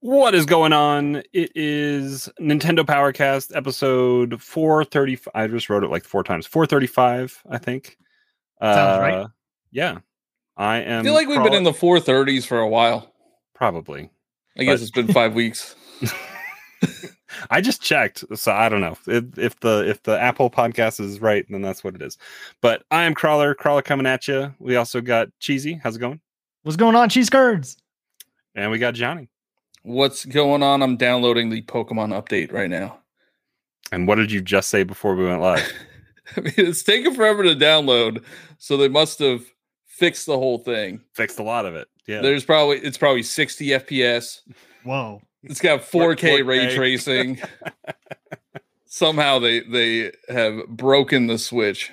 What is going on? It is Nintendo Powercast episode 435. I just wrote it like four times. 435, I think. Sounds right. Yeah. I feel like we've been in the 430s for a while. Probably. I guess it's been 5 weeks. I just checked, so I don't know. If the Apple podcast is right, then that's what it is. But I am Crawler. Crawler coming at you. We also got Cheesy. How's it going? What's going on, Cheese Curds? And we got Johnny. What's going on? I'm downloading the Pokemon update right now. And what did you just say before we went live? I mean, it's taken forever to download, so they must have fixed the whole thing. Fixed a lot of it. Yeah. It's probably 60 FPS. Whoa. It's got 4K ray tracing. Somehow they have broken the Switch.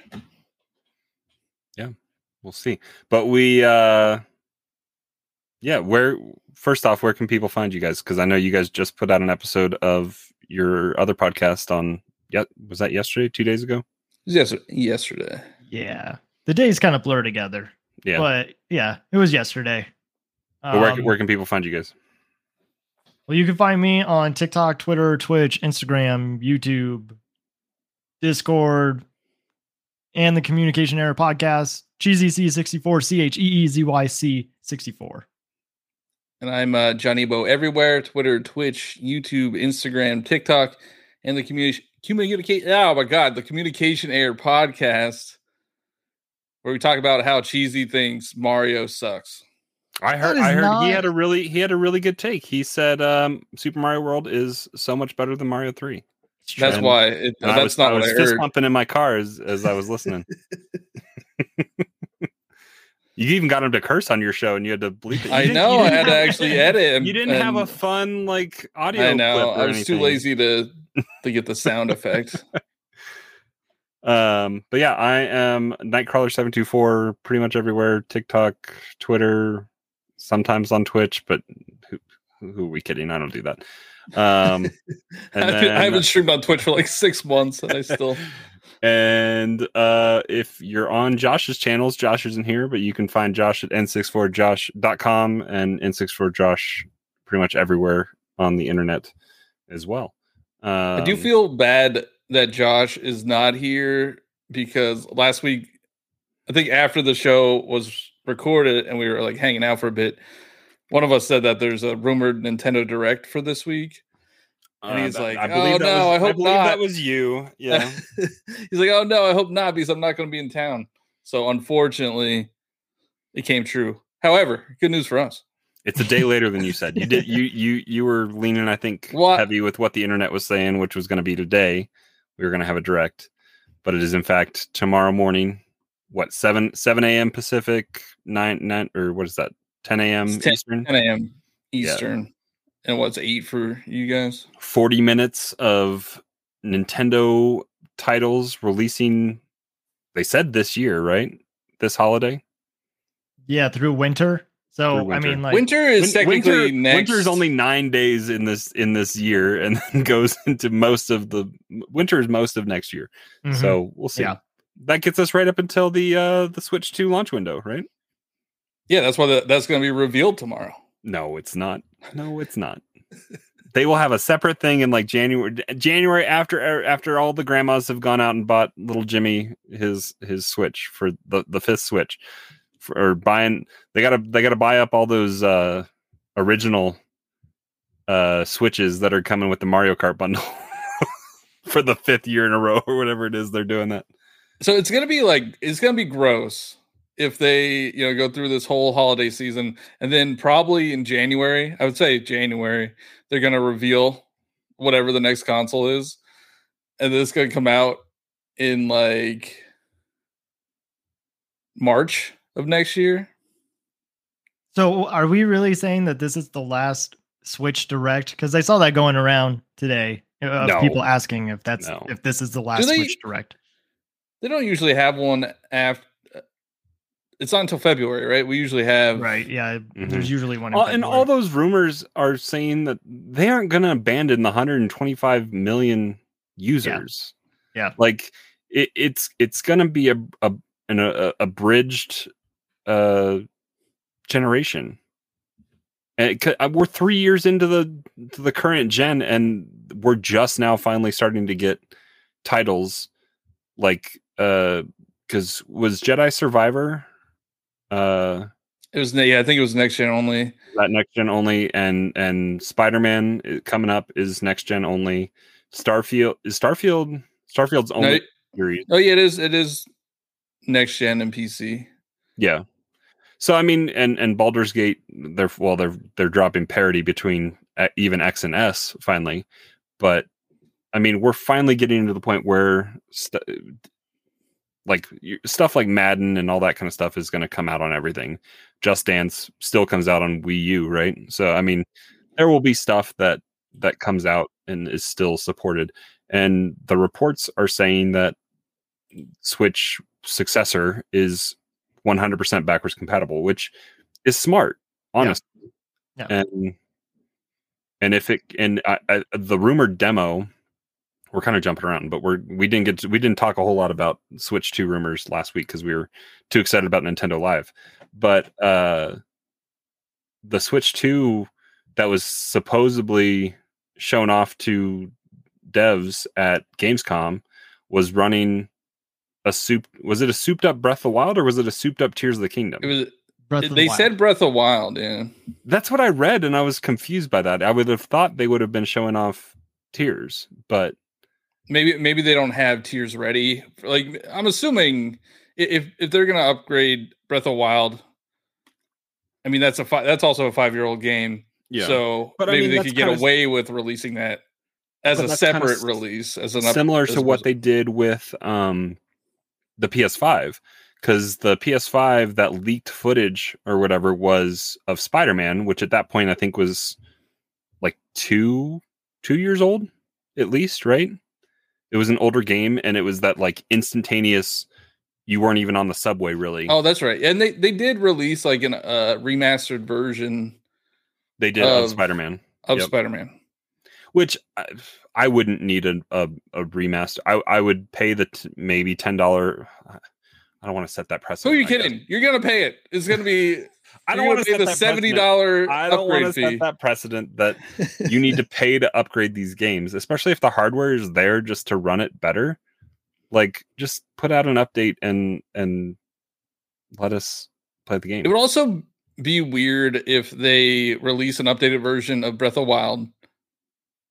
Yeah. We'll see. But we first off, where can people find you guys? Because I know you guys just put out an episode of your other podcast on... Yeah, was that yesterday? 2 days ago? Yesterday. Yeah. The days kind of blur together. Yeah. But yeah, it was yesterday. But where can people find you guys? Well, you can find me on TikTok, Twitter, Twitch, Instagram, YouTube, Discord, and the Communication Error Podcast. CheezyC64, CheezyC64. And I'm Johnny Bo everywhere: Twitter, Twitch, YouTube, Instagram, TikTok, and the communicate. Oh my God, the Communication Error Podcast, where we talk about how Cheesy thinks Mario sucks. I heard he had a really good take. He said Super Mario World is so much better than Mario 3. That's and, why. It, that's I was, not I what I heard. I was fist pumping in my car as I was listening. You even got him to curse on your show, and you had to bleep it. I know. I had to actually edit. You didn't have a fun like audio. I know. I was too lazy to get the sound effect. But yeah, I am Nightcrawler724 pretty much everywhere: TikTok, Twitter, sometimes on Twitch. But who are we kidding? I don't do that. I haven't streamed on Twitch for like 6 months, and I still. And if you're on Josh's channels, Josh isn't here, but you can find Josh at n64josh.com and n64josh pretty much everywhere on the internet as well. I do feel bad that Josh is not here because last week, I think after the show was recorded and we were like hanging out for a bit, one of us said that there's a rumored Nintendo Direct for this week. And he's like, oh no, I hope not. That was you. Yeah. He's like, oh no, I hope not because I'm not going to be in town. So unfortunately, it came true. However, good news for us. It's a day later than you said. You did. You were leaning, I think, heavy with what the internet was saying, which was going to be today. We were going to have a direct, but it is in fact tomorrow morning. What 7 a.m. Pacific 9 or what is that 10 a.m. Eastern? 10 a.m. Eastern. Yeah. And what's 8 for you guys? 40 minutes of Nintendo titles releasing, they said this year, right? This holiday? Yeah, through winter. So, through winter. I mean, like... Winter is technically next... Winter's only 9 days in this year and then goes into most of the... Winter is most of next year. Mm-hmm. So, we'll see. Yeah. That gets us right up until the Switch 2 launch window, right? Yeah, that's why that's going to be revealed tomorrow. No, it's not. They will have a separate thing in like January after all the grandmas have gone out and bought little Jimmy his Switch for the fifth Switch or buying. They gotta buy up all those original Switches that are coming with the Mario Kart bundle for the fifth year in a row or whatever it is they're doing that. So it's going to be like, it's going to be gross if they, you know, go through this whole holiday season, and then probably in January, I would say January, they're going to reveal whatever the next console is. And then it's going to come out in like March of next year. So are we really saying that this is the last Switch Direct? Because I saw that going around today of people asking if that's if this is the last Switch Direct. They don't usually have one after. It's not until February, right? We usually have... Right, yeah. Mm-hmm. There's usually one in February. And all those rumors are saying that they aren't going to abandon the 125 million users. Yeah. Like, it's going to be an abridged generation. And we're 3 years into the current gen, and we're just now finally starting to get titles like... Because was Jedi Survivor... it was I think it was next gen only. That next gen only, and Spider-Man coming up is next gen only. Starfield is Starfield's only series. Oh yeah, it is next gen and PC. Yeah. So I mean, and Baldur's Gate, they're dropping parity between even X and S finally, but I mean we're finally getting to the point where. Like stuff like Madden and all that kind of stuff is going to come out on everything. Just Dance still comes out on Wii U, right? So, I mean, there will be stuff that comes out and is still supported. And the reports are saying that Switch successor is 100% backwards compatible, which is smart, honestly. Yeah. Yeah. And the rumored demo. We're kind of jumping around, but we didn't talk a whole lot about Switch 2 rumors last week because we were too excited about Nintendo Live. But the Switch 2 that was supposedly shown off to devs at Gamescom was running was it a souped up Breath of the Wild or was it a souped up Tears of the Kingdom? It was said Breath of the Wild, yeah. That's what I read, and I was confused by that. I would have thought they would have been showing off Tears, but maybe they don't have Tears ready. Like, I'm assuming if they're gonna upgrade Breath of the Wild, I mean that's also a 5-year-old game. Yeah. So maybe they could get away with releasing that as a separate release, as an similar to what they did with the PS5, because the PS5 that leaked footage or whatever was of Spider-Man, which at that point I think was like two years old at least, right? It was an older game, and it was that like instantaneous, you weren't even on the subway really. Oh, that's right. And they did release like an remastered version. They did of Spider-Man. Spider-Man. Which I wouldn't need a remaster. I would pay the maybe $10. I don't want to set that precedent. Who are you kidding? You're going to pay it. It's going to be... I don't want to pay the $70. I don't want to set that precedent that you need to pay to upgrade these games, especially if the hardware is there just to run it better. Like, just put out an update and let us play the game. It would also be weird if they release an updated version of Breath of the Wild,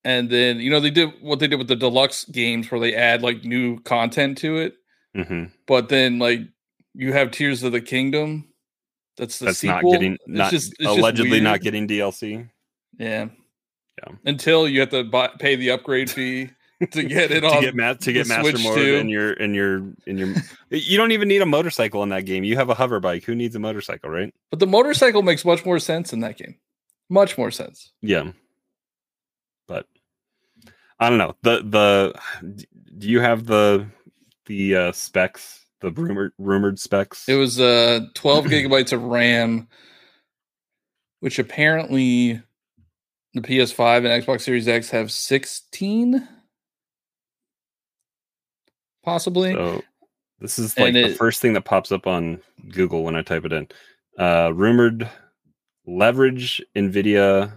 and then they did what they did with the deluxe games, where they add like new content to it. Mm-hmm. But then like you have Tears of the Kingdom. That's sequel. Not getting DLC. Yeah. Until you have to pay the upgrade fee to get it on. to get Master Switch Mode in your. You don't even need a motorcycle in that game. You have a hover bike. Who needs a motorcycle, right? But the motorcycle makes much more sense in that game. Much more sense. Yeah. But I don't know. The do you have the specs? The rumored specs. It was 12 gigabytes of RAM, which apparently the PS5 and Xbox Series X have 16, possibly. So this is like the first thing that pops up on Google when I type it in. Rumored leverage NVIDIA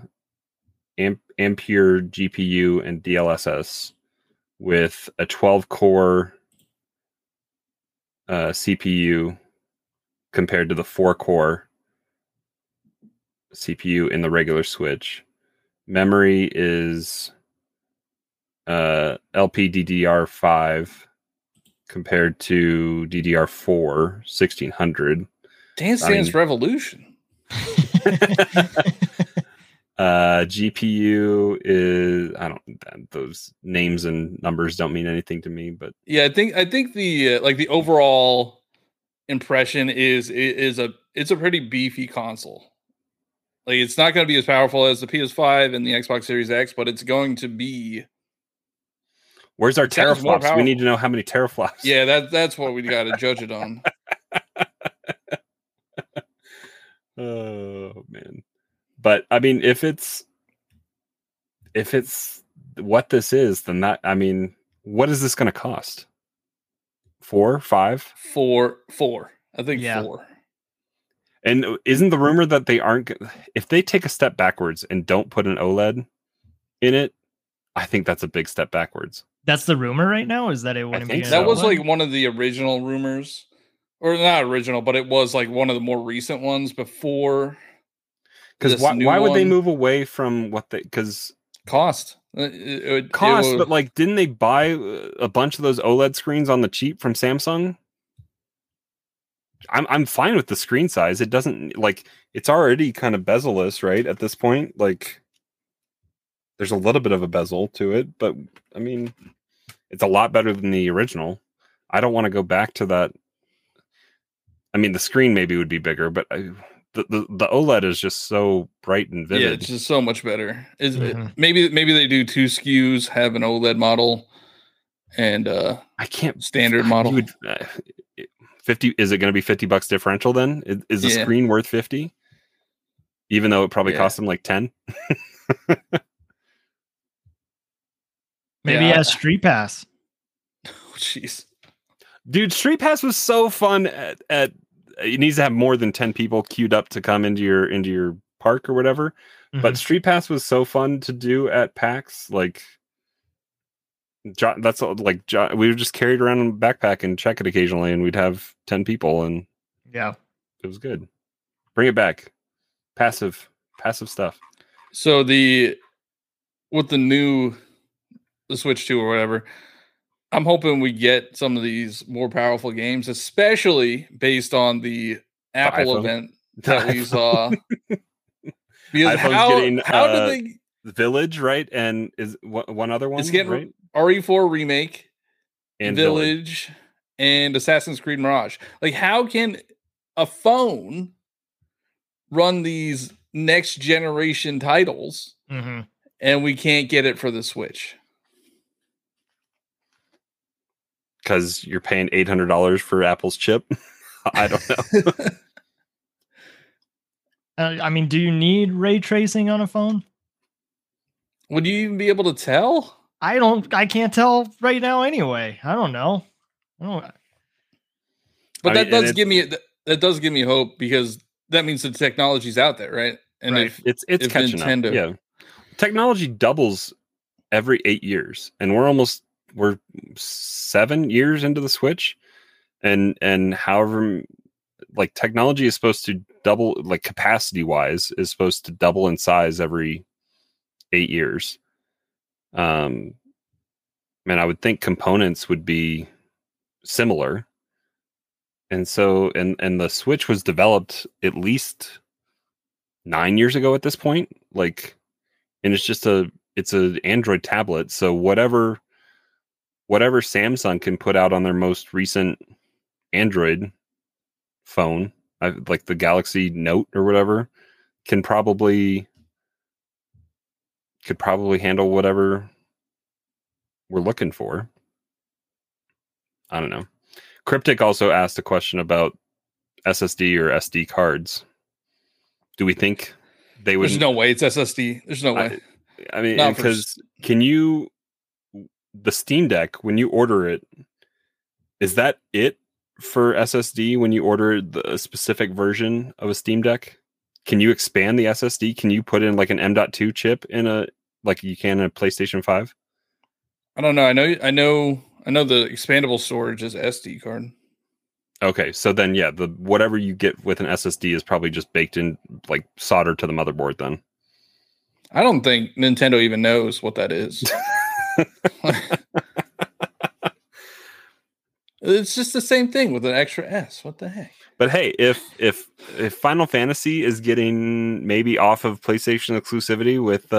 Ampere GPU and DLSS with a 12-core. CPU compared to the 4-core CPU in the regular Switch, Memory is LPDDR5 compared to DDR4, 1600. Dance Dance Revolution. GPU is, I don't, those names and numbers don't mean anything to me, but yeah, I think the like the overall impression is it is it's a pretty beefy console. Like, it's not going to be as powerful as the PS5 and the Xbox Series X, but it's going to be. Where's our teraflops? We need to know how many teraflops. Yeah, that's what we got to judge it on. Oh man. But I mean, if it's what this is, then that, I mean, what is this going to cost? Four. I think four. And isn't the rumor that they aren't, if they take a step backwards and don't put an OLED in it, I think that's a big step backwards. That's the rumor right now, is that it wouldn't be. That was like one of the original rumors, or not original, but it was like one of the more recent ones before. Because why would they move away from what they, because cost. It would, but like, didn't they buy a bunch of those OLED screens on the cheap from Samsung? I'm fine with the screen size. It doesn't, like, it's already kind of bezel-less, right? At this point, like, there's a little bit of a bezel to it, but I mean, it's a lot better than the original. I don't want to go back to that. I mean, the screen maybe would be bigger, but the OLED is just so bright and vivid. Yeah, it's just so much better. Maybe they do two SKUs, have an OLED model and I can't standard model. Dude, 50, is it going to be $50 differential then? Is the screen worth 50? Even though it probably cost them like 10. Maybe Street Pass. Oh jeez. Dude, Street Pass was so fun at it needs to have more than 10 people queued up to come into your park or whatever. Mm-hmm. But Street Pass was so fun to do at PAX, like that's like we would just carry it around in a backpack and check it occasionally, and we'd have 10 people, and yeah, it was good. Bring it back, passive stuff. So with the new Switch 2 or whatever, I'm hoping we get some of these more powerful games, especially based on the Apple event that we saw. Because how did they? Village, right? And is one other one? It's getting right? RE4 remake and Village and Assassin's Creed Mirage. Like, how can a phone run these next generation titles and we can't get it for the Switch? Because you're paying $800 for Apple's chip. I don't know. I mean, do you need ray tracing on a phone? Would you even be able to tell? I can't tell right now anyway. I don't know. But I mean, that does give me hope, because that means the technology's out there, right? And right. If catching Nintendo up. Yeah. Technology doubles every 8 years, and we're 7 years into the Switch, and however, like, technology is supposed to double, like, capacity wise is supposed to double in size every 8 years. Man, I would think components would be similar, and so and the Switch was developed at least 9 years ago at this point, like, and it's just an Android tablet, so whatever Samsung can put out on their most recent Android phone, like the Galaxy Note or whatever, can could probably handle whatever we're looking for. I don't know. Cryptic also asked a question about SSD or SD cards. Do we think they would? There's no way it's SSD. There's no way. I mean, because can you? The Steam Deck, when you order it, is that it for SSD? When you order the specific version of a Steam Deck, can you expand the SSD? Can you put in like an M.2 chip in a, like you can in a PlayStation 5? I don't know. I know the expandable storage is SD card. Okay, so then yeah, the whatever you get with an SSD is probably just baked in, like soldered to the motherboard then. I don't think Nintendo even knows what that is. It's just the same thing with an extra S. What the heck? But hey, if Final Fantasy is getting maybe off of PlayStation exclusivity with,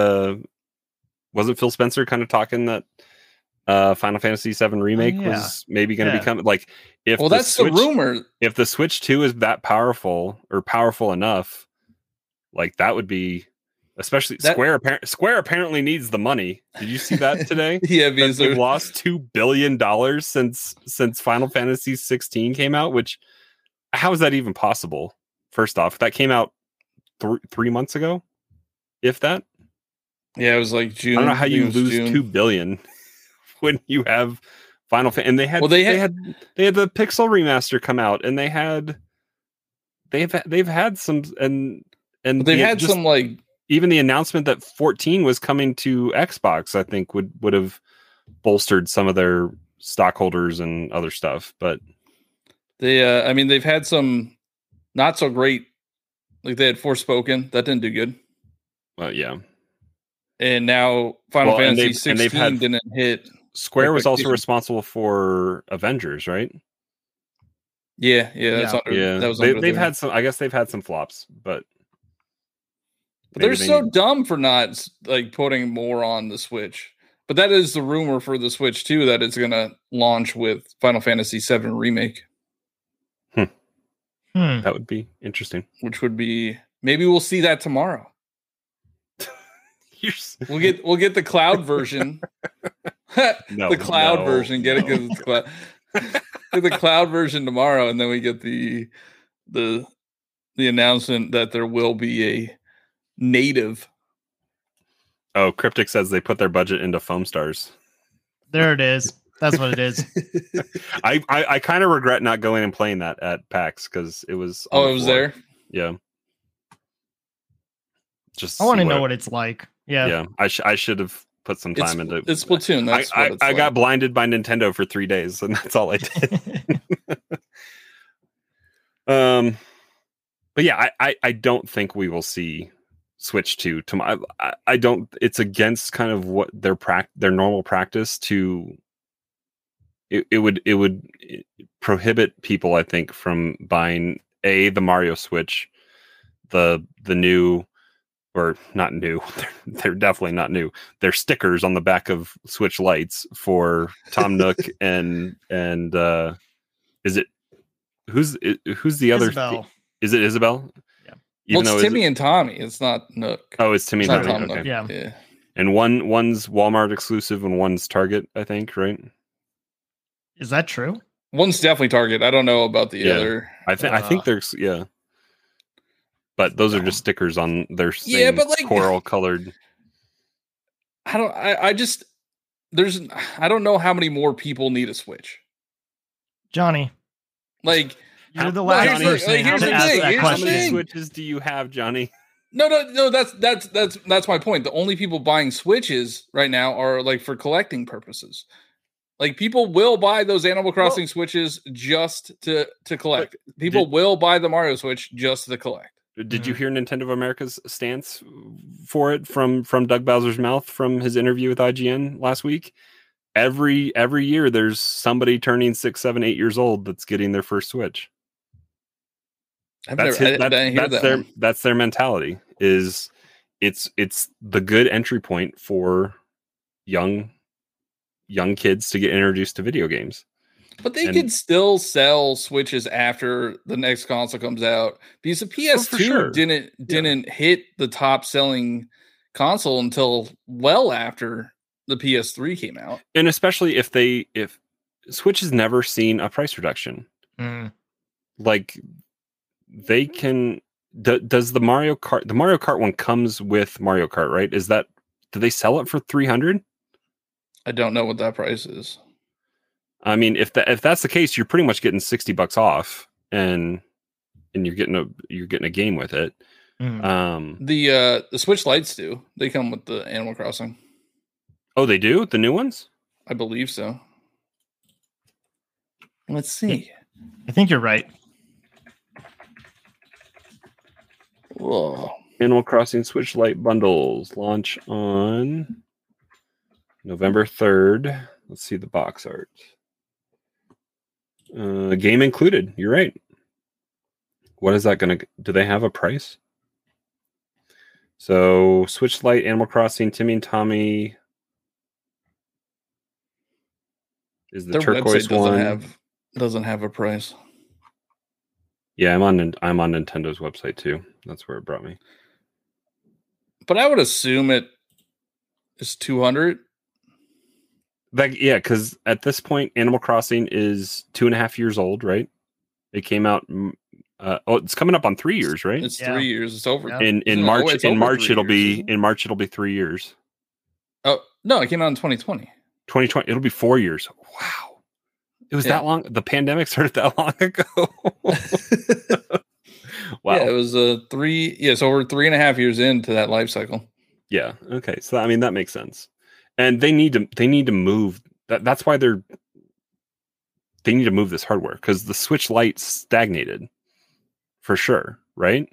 wasn't Phil Spencer kind of talking that Final Fantasy VII remake was maybe going to become like if that's Switch, the rumor. If the Switch 2 is that powerful or powerful enough, like that would be. Especially that, Square apparently needs the money. Did you see that today? Yeah, because they've lost $2 billion since Final Fantasy 16 came out. Which, how is that even possible? First off, that came out three months ago, if that. Yeah, it was like June. I don't know how you lose June. $2 billion when you have Final Fantasy. And they had the Pixel remaster come out, and they've had some and they've had just, some like. Even the announcement that 14 was coming to Xbox, I think, would have bolstered some of their stockholders and other stuff. But they, I mean, they've had some not so great. Like they had Forspoken, that didn't do good. Well, yeah. And now Final Fantasy 16 didn't hit. Square was also responsible for Avengers, right? Yeah. That was they've had some. I guess they've had some flops, but. But they're so dumb for not like putting more on the Switch. But that is the rumor for the Switch too, that it's going to launch with Final Fantasy VII remake. That would be interesting. Which would be maybe we'll see that tomorrow. We'll get the cloud version. Because it's cloud. Get the cloud version tomorrow, and then we get the announcement that there will be a. Native. Oh, Cryptic says they put their budget into Foam Stars. There it is. That's what it is. I kind of regret not going and playing that at PAX because it was. Oh, it was there. Yeah. Just I want to know what it's like. Yeah. Yeah. I should have put some time into it. It's Splatoon. That's what it's like. I got blinded by Nintendo for 3 days, and that's all I did. But yeah, I don't think we will see. Switch to my I don't it's against kind of what their normal practice to it would prohibit people I think from buying the Mario Switch the new or not new they're definitely not new they're stickers on the back of Switch lights for Tom Nook and is it who's the other Isabel. Is it Isabel? It's Timmy and Tommy. It's not Nook. Oh, it's Timmy and Tommy. Okay. Yeah. And one's Walmart exclusive and one's Target, I think, right? Is that true? One's definitely Target. I don't know about the other. I think there's But those are just stickers on their coral colored. I don't know how many more people need a Switch. Johnny. Like you're the last person to ask that question. How many Switches do you have, Johnny? No. That's my point. The only people buying Switches right now are like for collecting purposes. Like people will buy those Animal Crossing Switches just to collect. People will buy the Mario Switch just to collect. Did you hear Nintendo of America's stance for it from Doug Bowser's mouth from his interview with IGN last week? Every year, there's somebody turning 6, 7, 8 years old that's getting their first Switch. That's their mentality. It's the good entry point for young kids to get introduced to video games. But they could still sell Switches after the next console comes out because the PS2 didn't hit the top selling console until well after the PS3 came out. And especially if Switch has never seen a price reduction. Like they can does the Mario Kart one comes with Mario Kart, right? Is that do they sell it for $300? I don't know what that price is. I mean, if that's the case, you're pretty much getting $60 off and you're getting a game with it. The Switch lights do. They come with the Animal Crossing. Oh, they do? The new ones? I believe so. Let's see. I think you're right. Whoa. Animal Crossing Switch Lite bundles launch on November 3rd. Let's see the box art. Game included. You're right. What is that going to... Do they have a price? So, Switch Lite, Animal Crossing, Timmy and Tommy... Is the turquoise one? Doesn't have a price. Yeah, I'm on Nintendo's website too. That's where it brought me. But I would assume it is $200. Yeah, because at this point, Animal Crossing is 2.5 years old, right? It came out. It's coming up on 3 years, right? It's 3 years. It's over. Yeah. In March it'll be 3 years. Oh no! It came out in 2020. 2020, it'll be 4 years. Wow. It was that long. The pandemic started that long ago. Wow. Yeah, it was over 3.5 years into that life cycle. Yeah. Okay. So, I mean, that makes sense. And they need to move. That's why they need to move this hardware because the Switch Lite stagnated for sure. Right.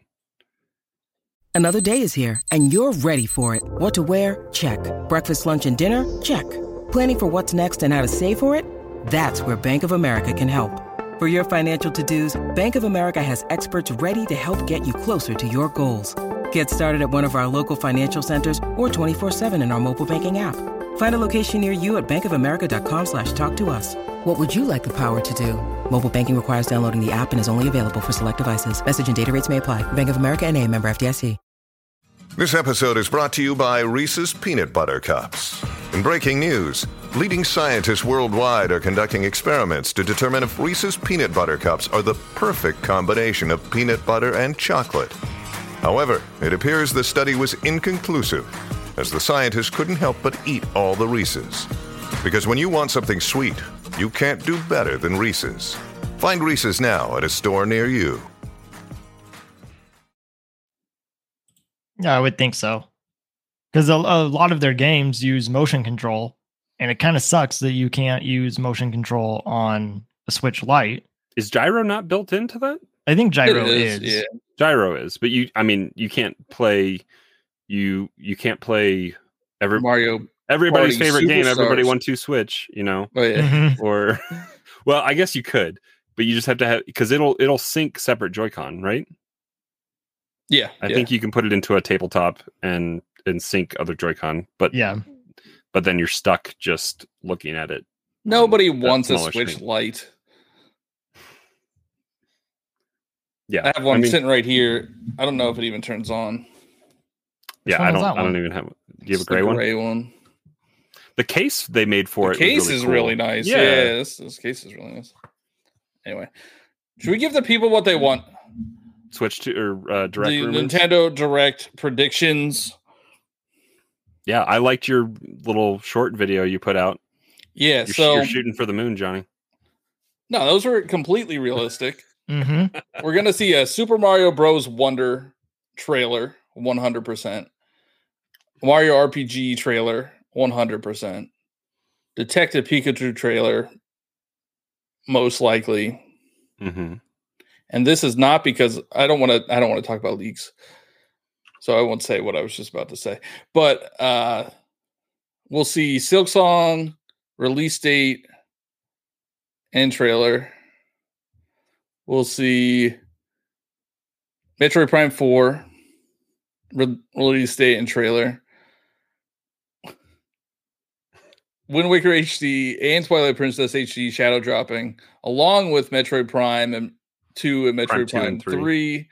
Another day is here and you're ready for it. What to wear? Check. Breakfast, lunch, and dinner? Check. Planning for what's next and how to save for it? That's where Bank of America can help. For your financial to-dos, Bank of America has experts ready to help get you closer to your goals. Get started at one of our local financial centers or 24/7 in our mobile banking app. Find a location near you at bankofamerica.com/talktous. What would you like the power to do? Mobile banking requires downloading the app and is only available for select devices. Message and data rates may apply. Bank of America N.A., member FDIC. This episode is brought to you by Reese's Peanut Butter Cups. In breaking news, leading scientists worldwide are conducting experiments to determine if Reese's Peanut Butter Cups are the perfect combination of peanut butter and chocolate. However, it appears the study was inconclusive, as the scientists couldn't help but eat all the Reese's. Because when you want something sweet, you can't do better than Reese's. Find Reese's now at a store near you. No, I would think so. Because a lot of their games use motion control, and it kind of sucks that you can't use motion control on a Switch Lite. Is gyro not built into that? I think gyro is. Yeah. Gyro is, but you can't play. You can't play Mario. Everybody's favorite Superstars. Game. Everybody Wants to Switch. You know, oh, yeah. Mm-hmm. Or well, I guess you could, but you just have to have because it'll sync separate Joy-Con, right? Yeah, I think you can put it into a tabletop and sync other Joy-Con, but then you're stuck just looking at it. Nobody wants a Switch Lite. Yeah, I have one sitting right here. I don't know if it even turns on. Yeah, I don't even have. Do you have a gray one? Gray one. The case they made for it. The case is really nice. Yeah, this case is really nice. Anyway, should we give the people what they want? Switch to or direct the rumors? Nintendo Direct predictions. Yeah, I liked your little short video you put out. Yeah, you're shooting for the moon, Johnny. No, those were completely realistic. Mm-hmm. We're gonna see a Super Mario Bros. Wonder trailer, 100%. Mario RPG trailer, 100%. Detective Pikachu trailer, most likely. Mm-hmm. And this is not because I don't want to talk about leaks. So I won't say what I was just about to say. But we'll see Silksong, release date, and trailer. We'll see Metroid Prime 4, release date, and trailer. Wind Waker HD and Twilight Princess HD shadow dropping, along with Metroid Prime and 2 and Metroid Prime 3.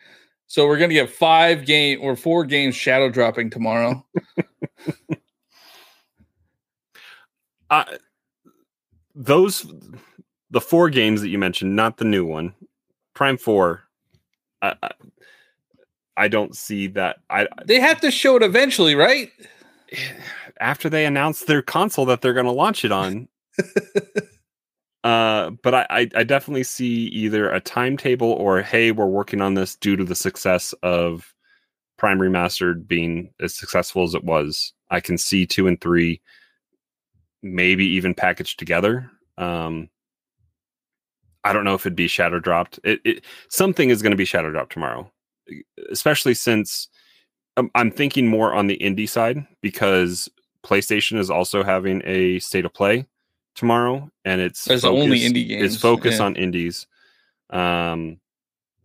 So we're going to get 4 games shadow dropping tomorrow. The 4 games that you mentioned, not the new one, Prime 4. I don't see that. They have to show it eventually, right? After they announce their console that they're going to launch it on. But I definitely see either a timetable or, hey, we're working on this due to the success of Prime Remastered being as successful as it was. I can see 2 and 3 maybe even packaged together. I don't know if it'd be shadow dropped. Something is going to be shadow dropped tomorrow, especially since I'm thinking more on the indie side because PlayStation is also having a state of play tomorrow, and it's focused on indies.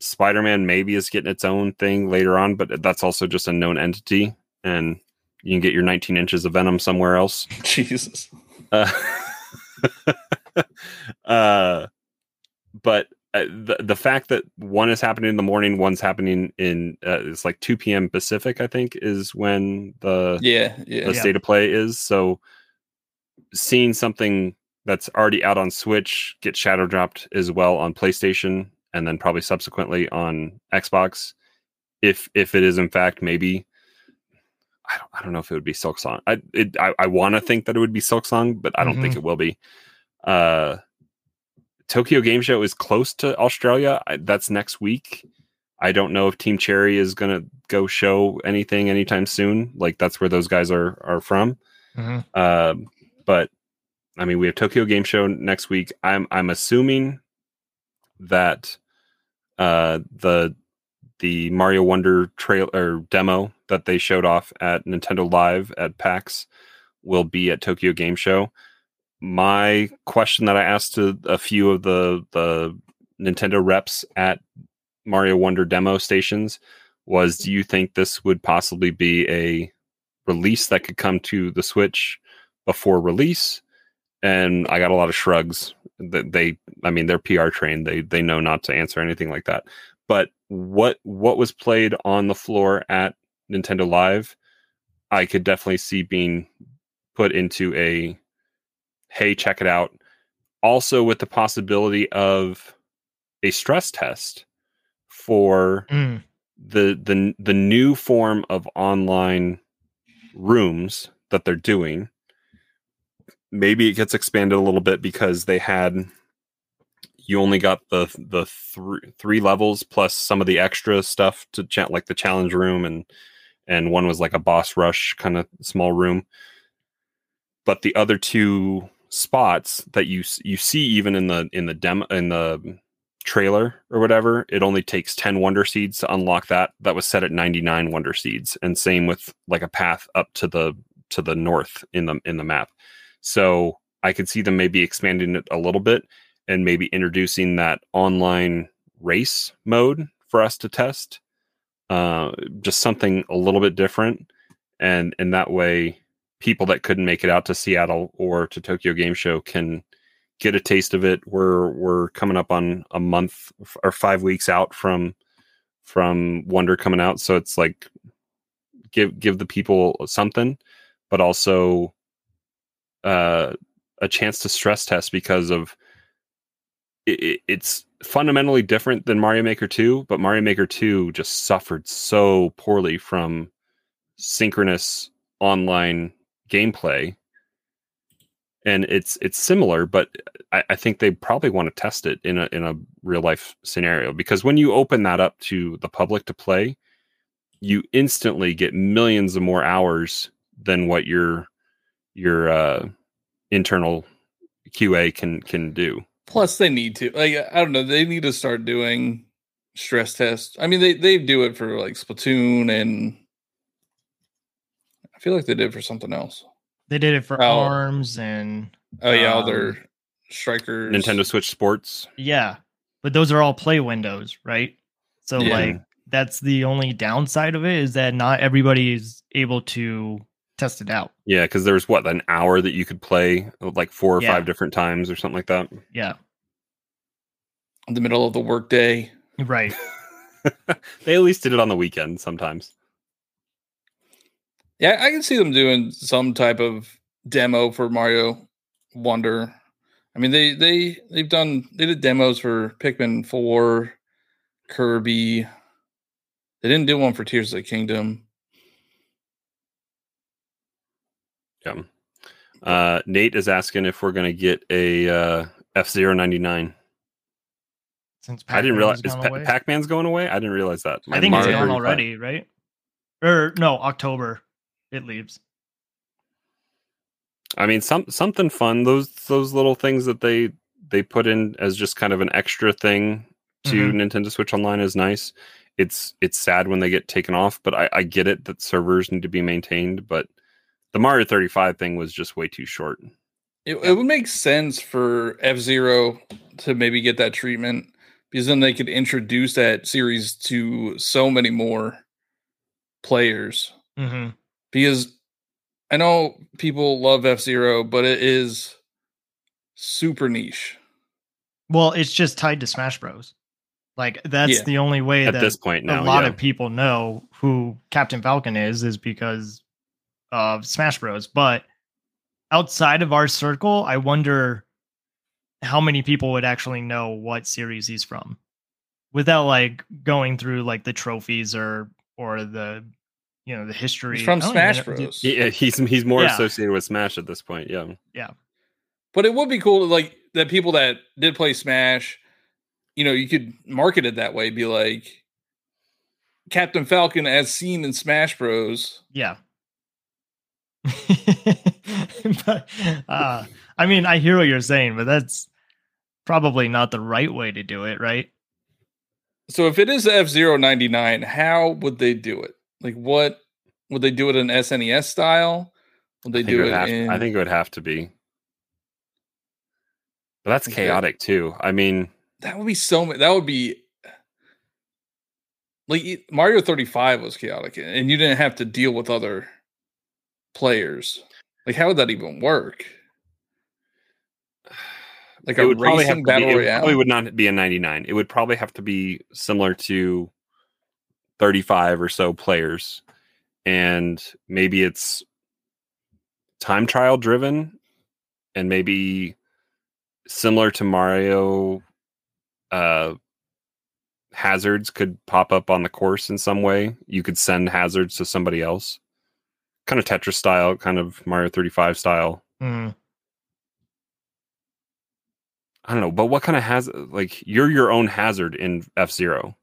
Spider-Man maybe is getting its own thing later on, but that's also just a known entity, and you can get your 19 inches of Venom somewhere else. Jesus. But the fact that one is happening in the morning, one's happening in it's like 2 p.m. Pacific, I think, is when the state of play is. So seeing something that's already out on Switch get shadow dropped as well on PlayStation, and then probably subsequently on Xbox, if it is in fact maybe. I don't know if it would be Silksong. I want to think that it would be Silksong, but I don't think it will be. Tokyo Game Show is close to Australia. That's next week. I don't know if Team Cherry is going to go show anything anytime soon. Like, that's where those guys are from. Mm-hmm. But I mean, we have Tokyo Game Show next week. I'm assuming that the Mario Wonder trailer or demo that they showed off at Nintendo Live at PAX will be at Tokyo Game Show. My question that I asked to a few of the Nintendo reps at Mario Wonder demo stations was, do you think this would possibly be a release that could come to the Switch before release? And I got a lot of shrugs. They're PR trained. They know not to answer anything like that. But what was played on the floor at Nintendo Live, I could definitely see being put into a, hey, check it out. Also with the possibility of a stress test for the new form of online rooms that they're doing. Maybe it gets expanded a little bit because they had... You only got the three levels plus some of the extra stuff to like the challenge room and one was like a boss rush kind of small room. But the other two spots that you see even in the demo in the trailer or whatever, it only takes 10 Wonder Seeds to unlock that. That was set at 99 Wonder Seeds, and same with like a path up to the north in the map. So I could see them maybe expanding it a little bit. And maybe introducing that online race mode for us to test, just something a little bit different. And in that way, people that couldn't make it out to Seattle or to Tokyo Game Show can get a taste of it. We're coming up on a month or 5 weeks out from Wonder coming out, so it's like give the people something, but also a chance to stress test because of. It's fundamentally different than Mario Maker 2, but Mario Maker 2 just suffered so poorly from synchronous online gameplay. And it's similar, but I think they probably want to test it in a real life scenario, because when you open that up to the public to play, you instantly get millions of more hours than what your internal QA can do. Plus, they need to. Like, I don't know. They need to start doing stress tests. I mean, they do it for like Splatoon, and I feel like they did it for something else. They did it for ARMS and all their strikers, Nintendo Switch Sports. Yeah, but those are all play windows, right? So like that's the only downside of it, is that not everybody is able to test it out. Yeah, because there's an hour that you could play like 4 or 5 different times or something like that. Yeah. In the middle of the workday. Right. They at least did it on the weekend sometimes. Yeah, I can see them doing some type of demo for Mario Wonder. I mean, they did demos for Pikmin 4, Kirby. They didn't do one for Tears of the Kingdom. Yeah. Nate is asking if we're going to get a F-Zero 99. Since Pac-Man's I didn't realize Pac-Man's going away. I didn't realize that. I think it's gone already, right? Or no, October it leaves. I mean, something fun. Those little things that they put in as just kind of an extra thing to Nintendo Switch Online is nice. it's sad when they get taken off, but I get it that servers need to be maintained. But the Mario 35 thing was just way too short. It would make sense for F-Zero to maybe get that treatment, because then they could introduce that series to so many more players. Mm-hmm. Because I know people love F-Zero, but it is super niche. Well, it's just tied to Smash Bros. Like, that's the only way at that this point now, a lot of people know who Captain Falcon is because of Smash Bros. But outside of our circle, I wonder how many people would actually know what series he's from without like going through like the trophies or the, you know, the history. He's from Smash Bros. Yeah, he's more associated with Smash at this point. Yeah. Yeah. But it would be cool to like that people that did play Smash, you know, you could market it that way. Be like Captain Falcon as seen in Smash Bros. Yeah. But I mean, I hear what you're saying, but that's probably not the right way to do it, right? So if it is F-099, how would they do it? Like, what would they do it in SNES style? Would they do it? I think it would have to be. But that's chaotic too. I mean, that would be that would be like Mario 35 was chaotic, and you didn't have to deal with other players. Like, how would that even work? Like, a racing battle royale? It probably would not be a 99. It would probably have to be similar to 35 or so players. And maybe it's time trial driven, and maybe similar to Mario, hazards could pop up on the course in some way. You could send hazards to somebody else. Kind of Tetris style, kind of Mario 35 style. Mm. I don't know, but what kind of hazard? Like, you're your own hazard in F-Zero.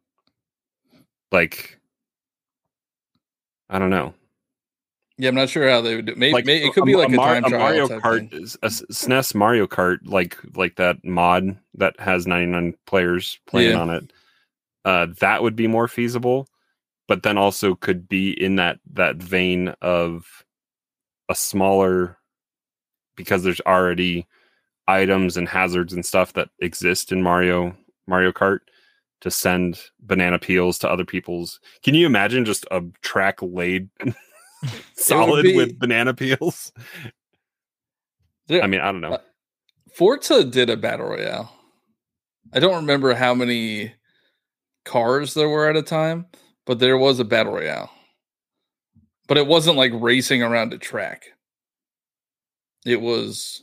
Like, I don't know. Yeah, I'm not sure how they would do it. Maybe, like, it could be like a time trial. Mario Kart, a SNES Mario Kart, like that mod that has 99 players playing on it. That would be more feasible. But then also could be in that vein of a smaller, because there's already items and hazards and stuff that exist in Mario Kart, to send banana peels to other people's. Can you imagine just a track laid solid with banana peels? I mean, I don't know. Forza did a battle royale. I don't remember how many cars there were at a time. But there was a battle royale. But it wasn't like racing around a track. It was,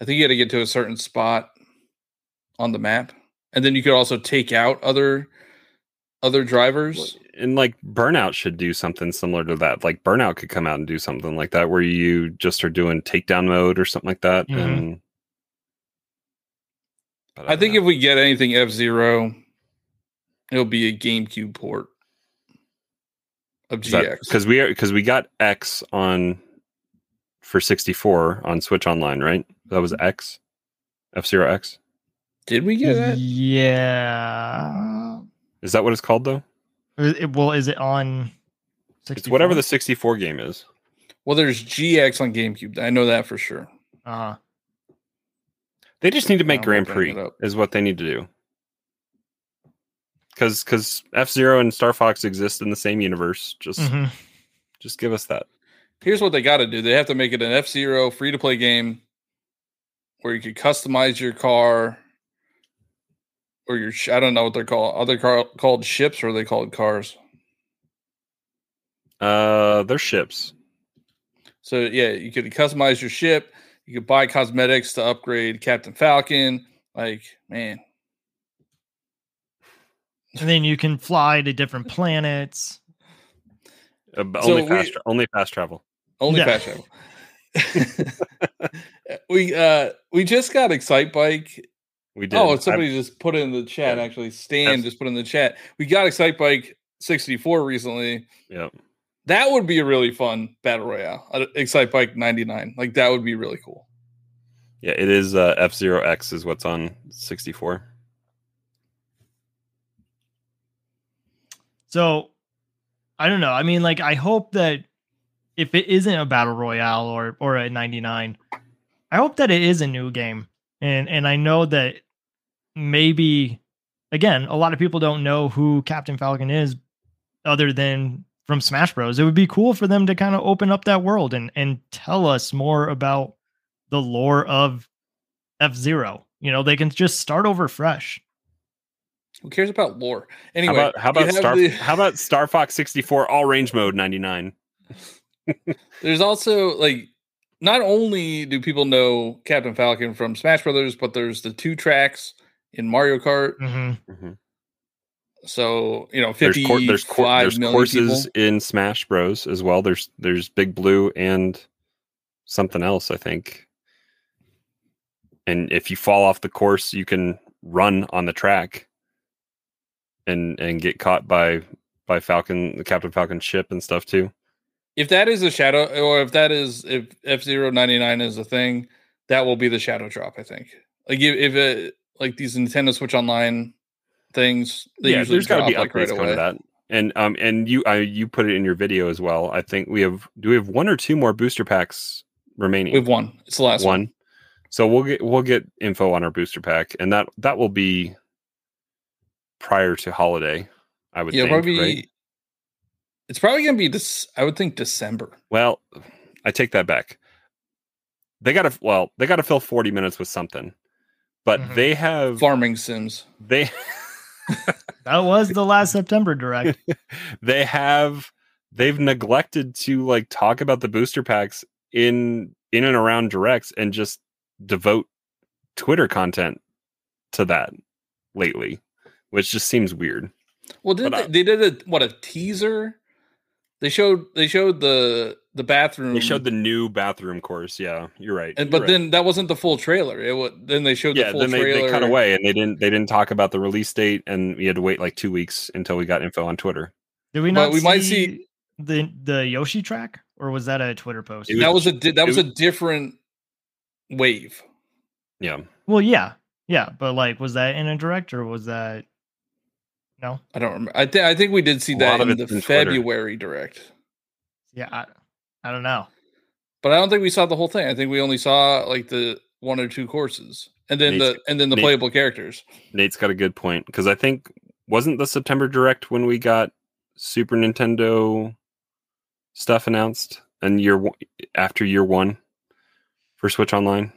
I think you had to get to a certain spot on the map. And then you could also take out other drivers. And like Burnout should do something similar to that. Like Burnout could come out and do something like that, where you just are doing takedown mode or something like that. Mm-hmm. And I think if we get anything F-Zero, it'll be a GameCube port. Of GX, because we got X on for 64 on Switch Online, right? That was X, F-Zero X. Did we get that? Yeah. Is that what it's called though? Well, is it on 64? It's whatever the 64 game is. Well, there's GX on GameCube. I know that for sure. Uh-huh. They just need to make Grand Prix is what they need to do. Because F-Zero and Star Fox exist in the same universe. Just give us that. Here's what they got to do. They have to make it an F-Zero free-to-play game where you could customize your car or your... I don't know what they're called. Are they called ships, or are they called cars? They're ships. So, yeah, you could customize your ship. You could buy cosmetics to upgrade Captain Falcon. Like, man... And then you can fly to different planets. Only fast travel. Only fast travel. We just got Excite Bike. We did. Oh, somebody just put it in the chat. Yeah. Actually, Stan just put in the chat. We got Excite Bike 64 recently. Yeah, that would be a really fun battle royale. Excite Bike 99. Like, that would be really cool. Yeah, it is. F-Zero X is what's on 64. So I don't know. I mean, like, I hope that if it isn't a battle royale or a 99, I hope that it is a new game. And I know that maybe, again, a lot of people don't know who Captain Falcon is other than from Smash Bros. It would be cool for them to kind of open up that world and tell us more about the lore of F-Zero. You know, they can just start over fresh. Who cares about lore? Anyway, how about Star Fox 64 all range mode 99? There's also, like, not only do people know Captain Falcon from Smash Brothers, but there's the 2 tracks in Mario Kart. Mm-hmm. Mm-hmm. So, you know, 55 there's courses people in Smash Bros as well. There's Big Blue and something else, I think. And if you fall off the course, you can run on the track and get caught by Falcon, the Captain Falcon ship and stuff too. If that is a shadow, or if F-Zero 99 is a thing, that will be the shadow drop, I think. Like if it, like these Nintendo Switch Online things, they usually there's got to be upgrades coming to that. And you put it in your video as well. I think we have one or two more booster packs remaining. We've one. It's the last one. So we'll get info on our booster pack, and that will be prior to holiday, I would think. Probably, right? It's probably going to be I would think December. Well, I take that back. They got to fill 40 minutes with something. But mm-hmm. They have farming sims. That was the last September direct. They've neglected to, like, talk about the booster packs in and around directs and just devote Twitter content to that lately, which just seems weird. Well, they did a teaser? They showed the bathroom. They showed the new bathroom course. Yeah, you're right. Then that wasn't the full trailer. Then they showed the full trailer. They cut away and they didn't talk about the release date, and we had to wait like 2 weeks until we got info on Twitter. Did we not? We might see the Yoshi track, or was that a Twitter post? That was a different wave. Yeah. Well, yeah, but like, was that in a direct or was that? No, I don't remember. I think we did see that in the February direct. Yeah, I don't know, but I don't think we saw the whole thing. I think we only saw like the 1 or 2 courses, and then the playable characters. Nate's got a good point, because I think wasn't the September direct when we got Super Nintendo stuff announced, and year one for Switch Online.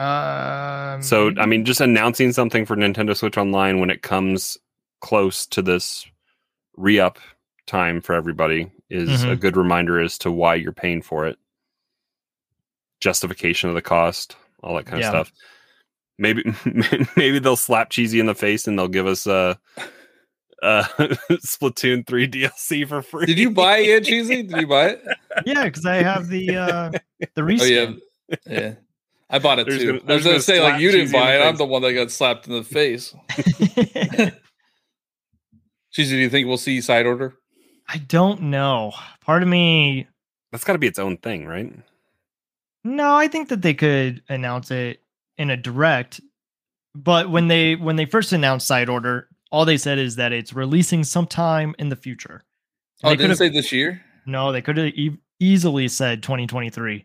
So, I mean, just announcing something for Nintendo Switch Online when it comes close to this re-up time for everybody is a good reminder as to why you're paying for it. Justification of the cost, all that kind of stuff. Maybe they'll slap Cheesy in the face and they'll give us Splatoon 3 DLC for free. Did you buy it, Cheesy? Did you buy it? Yeah, because I have the reskin. Oh, yeah. I bought it too. I was going to say, like, you didn't buy it. I'm the one that got slapped in the face. Cheesy, do you think we'll see Side Order? I don't know. Part of me. That's got to be its own thing, right? No, I think that they could announce it in a direct. But when they first announced Side Order, all they said is that it's releasing sometime in the future. Oh, they didn't say this year? No, they could have easily said 2023.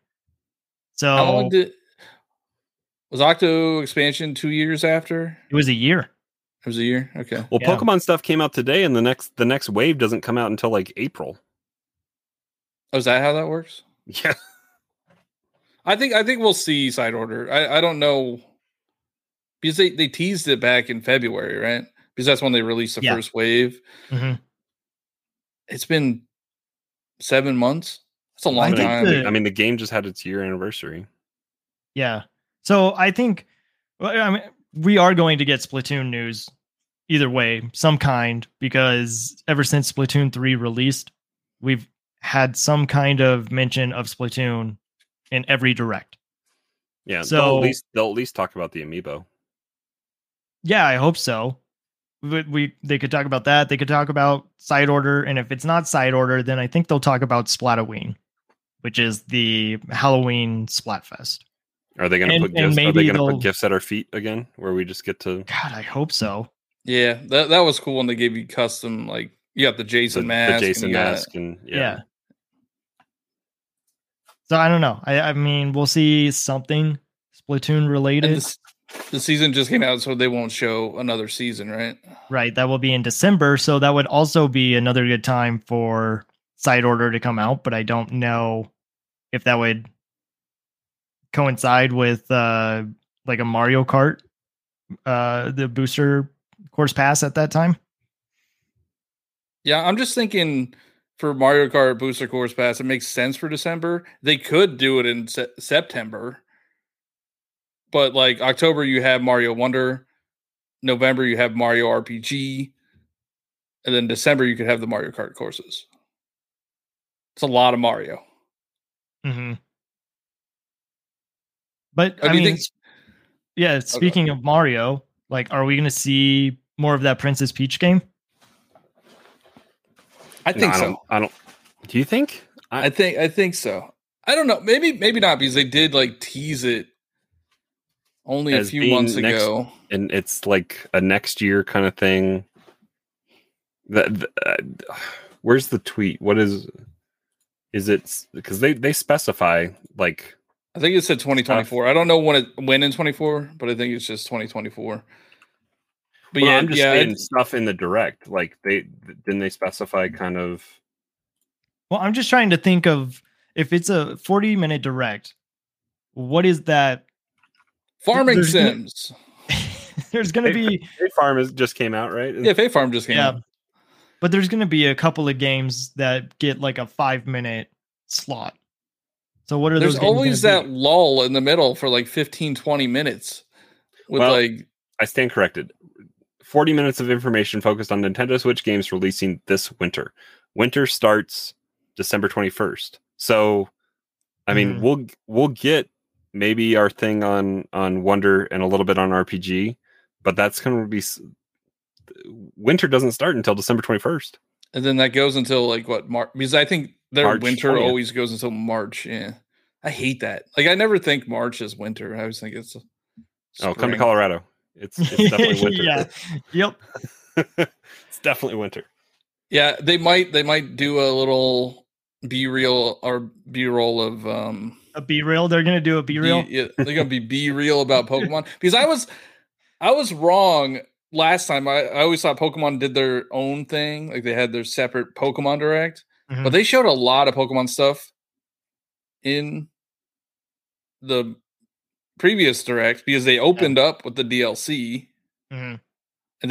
So. How long did. Was Octo expansion 2 years after? It was a year. It was a year. Okay. Well, yeah. Pokemon stuff came out today, and the next wave doesn't come out until like April. Oh, is that how that works? Yeah. I think we'll see Side Order. I don't know, because they teased it back in February, right? Because that's when they released the first wave. Mm-hmm. It's been 7 months. That's a long time. I mean, the game just had its year anniversary. Yeah. So I think we are going to get Splatoon news either way, some kind, because ever since Splatoon 3 released, we've had some kind of mention of Splatoon in every direct. Yeah, so they'll at least talk about the amiibo. Yeah, I hope so. They could talk about that. They could talk about Side Order, and if it's not Side Order, then I think they'll talk about Splatoween, which is the Halloween Splatfest. Are they going to put gifts at our feet again, where we just get to? God, I hope so. Yeah, that was cool when they gave you custom, like, you got the Jason mask. The Jason mask. And yeah. So I don't know. I mean, we'll see something Splatoon related. The season just came out, so they won't show another season, right? Right. That will be in December. So that would also be another good time for Side Order to come out. But I don't know if that would coincide with like a Mario Kart, the booster course pass at that time. Yeah, I'm just thinking for Mario Kart booster course pass, it makes sense for December. They could do it in September. But like October, you have Mario Wonder. November, you have Mario RPG. And then December, you could have the Mario Kart courses. It's a lot of Mario. Mm-hmm. But I mean, yeah, speaking of Mario, like, are we going to see more of that Princess Peach game? Do you think? I think so. I don't know. Maybe not, because they did like tease it only a few months ago, and it's like a next year kind of thing. Where's the tweet? What is it? Because they specify, like, I think it said 2024. I don't know when in 2024, but I think it's just 2024. But well, yeah, I'm just saying stuff in the direct. Like they specify kind of. Well, I'm just trying to think of if it's a 40-minute direct. What is that? Farming Sims. There's going to be Fate Farm just came out, right? Yeah, Fate Farm just came out. But there's going to be a couple of games that get like a 5-minute slot. So what are those? There's always that lull in the middle for like 15, 20 minutes. I stand corrected. 40 minutes of information focused on Nintendo Switch games releasing this winter. Winter starts December 21st. So, I mean, we'll get maybe our thing on Wonder and a little bit on RPG, but that's going to be winter doesn't start until December 21st. And then that goes until like what March? Because I think their winter always goes until March. Yeah, I hate that. Like I never think March is winter. I always think it's spring. Oh, come to Colorado. It's definitely winter. Yeah. Yep. It's definitely winter. Yeah, they might do a little B-roll of a B-reel. They're gonna do a B-reel. Yeah, they're gonna be B-reel about Pokemon, because I was wrong last time. I always thought Pokemon did their own thing, like they had their separate Pokemon Direct. But they showed a lot of Pokemon stuff in the previous Direct, because they opened up with the DLC and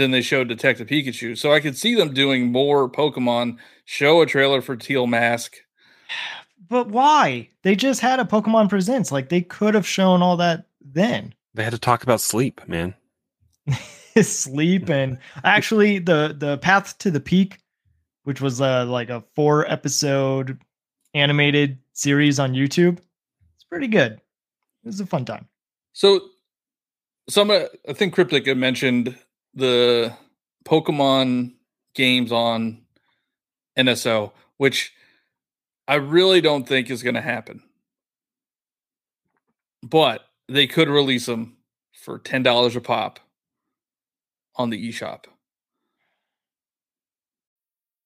then they showed Detective Pikachu. So I could see them doing more Pokemon, show a trailer for Teal Mask. But why? They just had a Pokemon Presents. Like they could have shown all that then. They had to talk about sleep, man. Sleep and actually the Path to the Peak, which was like a 4-episode animated series on YouTube. It's pretty good. It was a fun time. So I think Cryptic had mentioned the Pokemon games on NSO, which I really don't think is going to happen. But they could release them for $10 a pop on the eShop.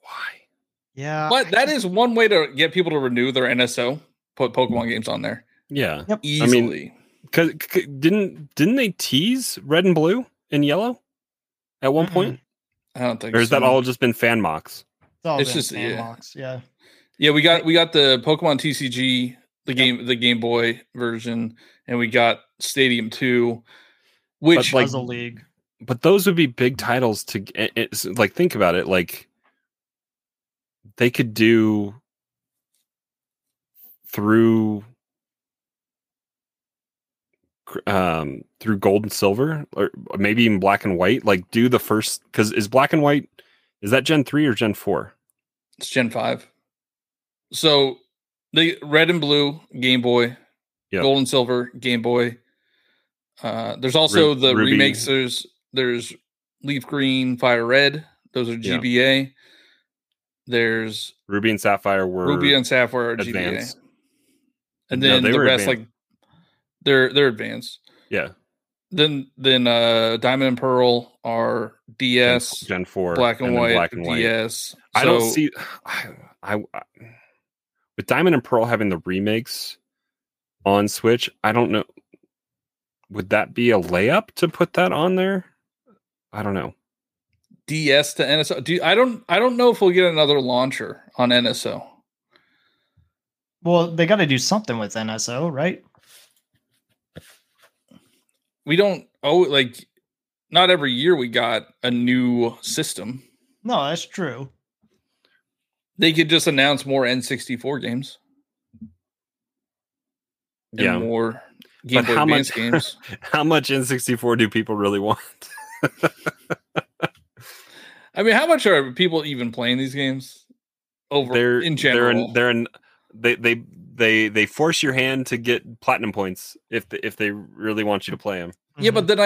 Why? Yeah, but that is one way to get people to renew their NSO. Put Pokemon games on there. Yeah, yep. Easily. I mean, didn't they tease Red and Blue and Yellow at one point? I don't think. Or has that all just been fan mocks? It's just fan mocks. Yeah. Yeah, we got the Pokemon TCG, the Game Boy version, and we got Stadium 2, which Puzzle League. But those would be big titles to like. Think about it, like. They could do through through gold and silver, or maybe even black and white? Like, do the first, because is black and white, is that Gen 3 or Gen 4? It's Gen 5. So the red and blue Game Boy, yep. Gold and silver Game Boy. There's also the Ruby. Remakes. There's Leaf Green, Fire Red. Those are GBA. Yeah. There's Ruby and Sapphire are GBA. And then the rest advanced. Like they're advanced. Yeah. Then Diamond and Pearl are DS, Gen 4, black and white. DS. So, I don't see I with Diamond and Pearl having the remakes on Switch, I don't know. Would that be a layup to put that on there? I don't know. DS to NSO. I don't know if we'll get another launcher on NSO. Well, they got to do something with NSO, right? We don't not every year we got a new system. No, that's true. They could just announce more N64 games. Yeah, more Game Boy Advance games. How much N64 do people really want? I mean, how much are people even playing these games? In general, they force your hand to get platinum points if they really want you to play them. Yeah, but then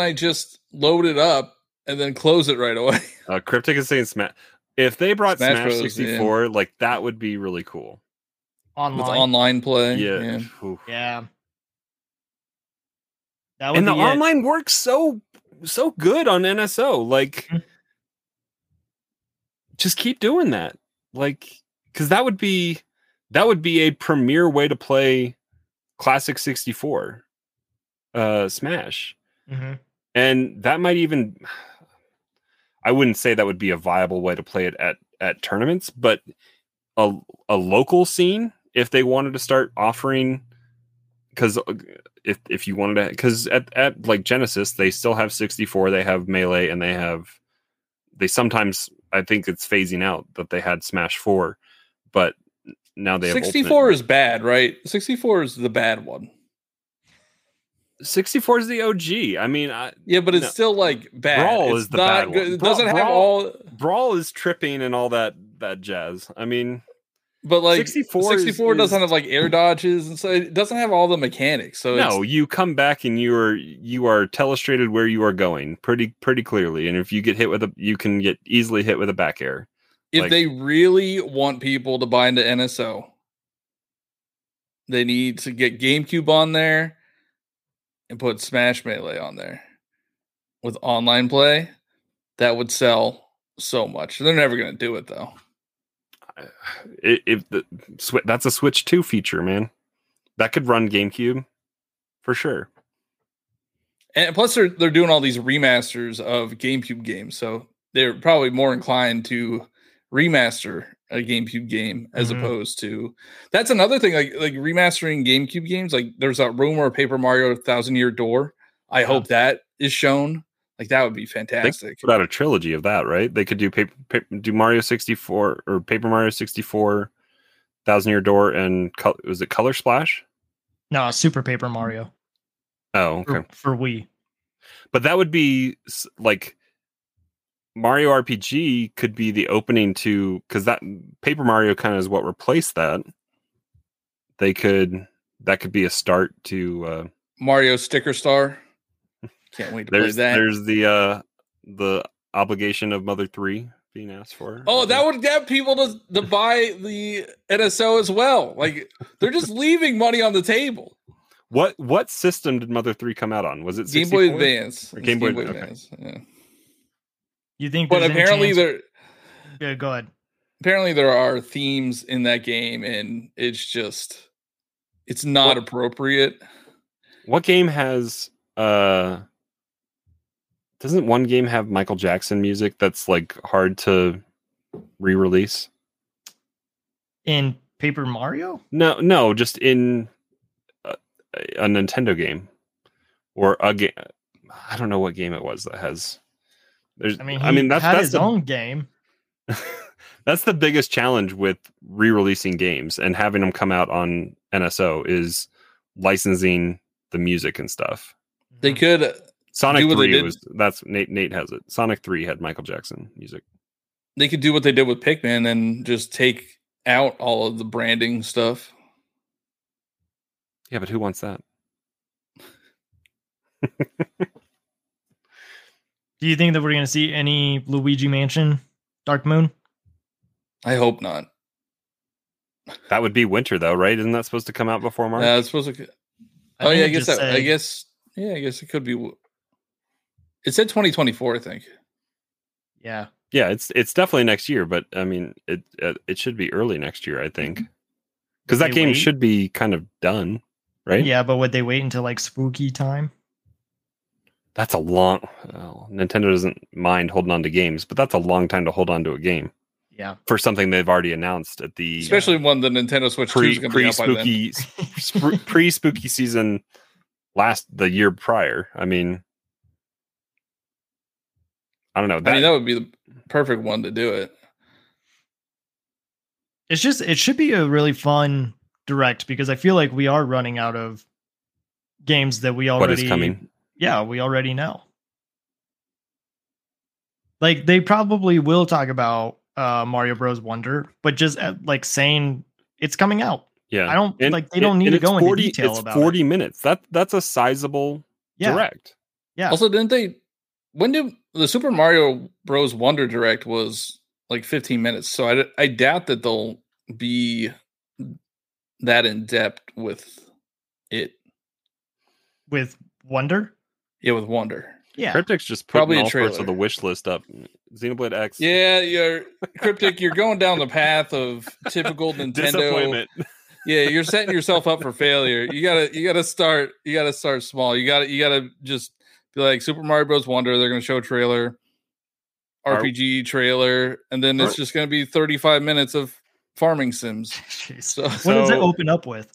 I just load it up and then close it right away. Cryptic is saying Smash. If they brought Smash Bros, 64, yeah. Like that would be really cool. Online play, yeah. That would and be the it. Online works so good on NSO, like. Just keep doing that, like, because that would be a premier way to play classic 64 Smash, and that might even. I wouldn't say that would be a viable way to play it at tournaments, but a local scene, if they wanted to start offering, because if you wanted to, because at like Genesis, they still have 64, they have Melee, and they sometimes. I think it's phasing out that they had Smash 4, but now they have 64 is bad, right? 64 is the bad one. 64 is the OG. I mean, but it's still like bad. Brawl is the bad one. It doesn't have all. Brawl is tripping and all that jazz. I mean, but like 64 doesn't have like air dodges, and so it doesn't have all the mechanics. So no, you come back and you are telestrated where you are going pretty clearly, and if you get hit with you can get easily hit with a back air. If they really want people to buy into NSO, they need to get GameCube on there and put Smash Melee on there with online play. That would sell so much. They're never going to do it though. That's a Switch 2 feature, man. That could run GameCube for sure. And plus, they're doing all these remasters of GameCube games, so they're probably more inclined to remaster a GameCube game as opposed to. That's another thing, like remastering GameCube games. Like, there's that rumor of Paper Mario: Thousand Year Door. I hope that is shown. Like, that would be fantastic. They could put out a trilogy of that, right? They could do Mario 64 or Paper Mario 64, Thousand Year Door, and was it Color Splash? No, Super Paper Mario. Oh, okay. For Wii. But that would be like Mario RPG could be the opening to, because that Paper Mario kind of is what replaced that. That could be a start to Mario Sticker Star. Can't wait to play that. There's the obligation of Mother 3 being asked for. Oh, that would get people to buy the NSO as well. Like, they're just leaving money on the table. What system did Mother 3 come out on? Was it 64? Game Boy Advance? Or Game Boy Advance. Okay. Yeah. You think? But apparently there. Yeah, go ahead. Apparently there are themes in that game, and it's not appropriate. What game has? Doesn't one game have Michael Jackson music that's like hard to re-release? In Paper Mario? No, just in a Nintendo game or a game. I don't know what game it was that has. That's his own game. That's the biggest challenge with re-releasing games and having them come out on NSO is licensing the music and stuff. They could. Sonic 3 was that's Nate has it. Sonic 3 had Michael Jackson music. They could do what they did with Pikmin and just take out all of the branding stuff. Yeah, but who wants that? Do you think that we're going to see any Luigi Mansion Dark Moon? I hope not. That would be winter, though, right? Isn't that supposed to come out before March? Yeah, it's supposed to. Oh, yeah, I guess it could be. It said 2024, I think. Yeah. Yeah, it's definitely next year, but I mean, it should be early next year, I think. Because that game should be kind of done, right? Yeah, but would they wait until like spooky time? That's a long... Well, Nintendo doesn't mind holding on to games, but that's a long time to hold on to a game. Yeah. For something they've already announced at the... Especially when the Nintendo Switch 2 is going to be out by then. Pre-spooky season the year prior. I mean... I don't know. That would be the perfect one to do it. It's just... It should be a really fun direct, because I feel like we are running out of games that we already... What is coming? Yeah, we already know. Like, they probably will talk about Mario Bros. Wonder, but just like saying it's coming out. Yeah, I don't like. They don't need to go into detail about it. It's 40 minutes. That's a sizable direct. Yeah. Also, didn't they? When did the Super Mario Bros. Wonder direct was like 15 minutes? So I doubt that they'll be that in depth with it. With Wonder. Yeah, with Wonder. Yeah. Cryptic's just putting all sorts of the wish list up. Xenoblade X. Yeah, Cryptic, you're going down the path of typical Nintendo. Disappointment. Yeah, you're setting yourself up for failure. You gotta start small. You gotta just be like Super Mario Bros. Wonder, they're gonna show a trailer, RPG trailer, and then it's just gonna be 35 minutes of farming sims. So, what does it open up with?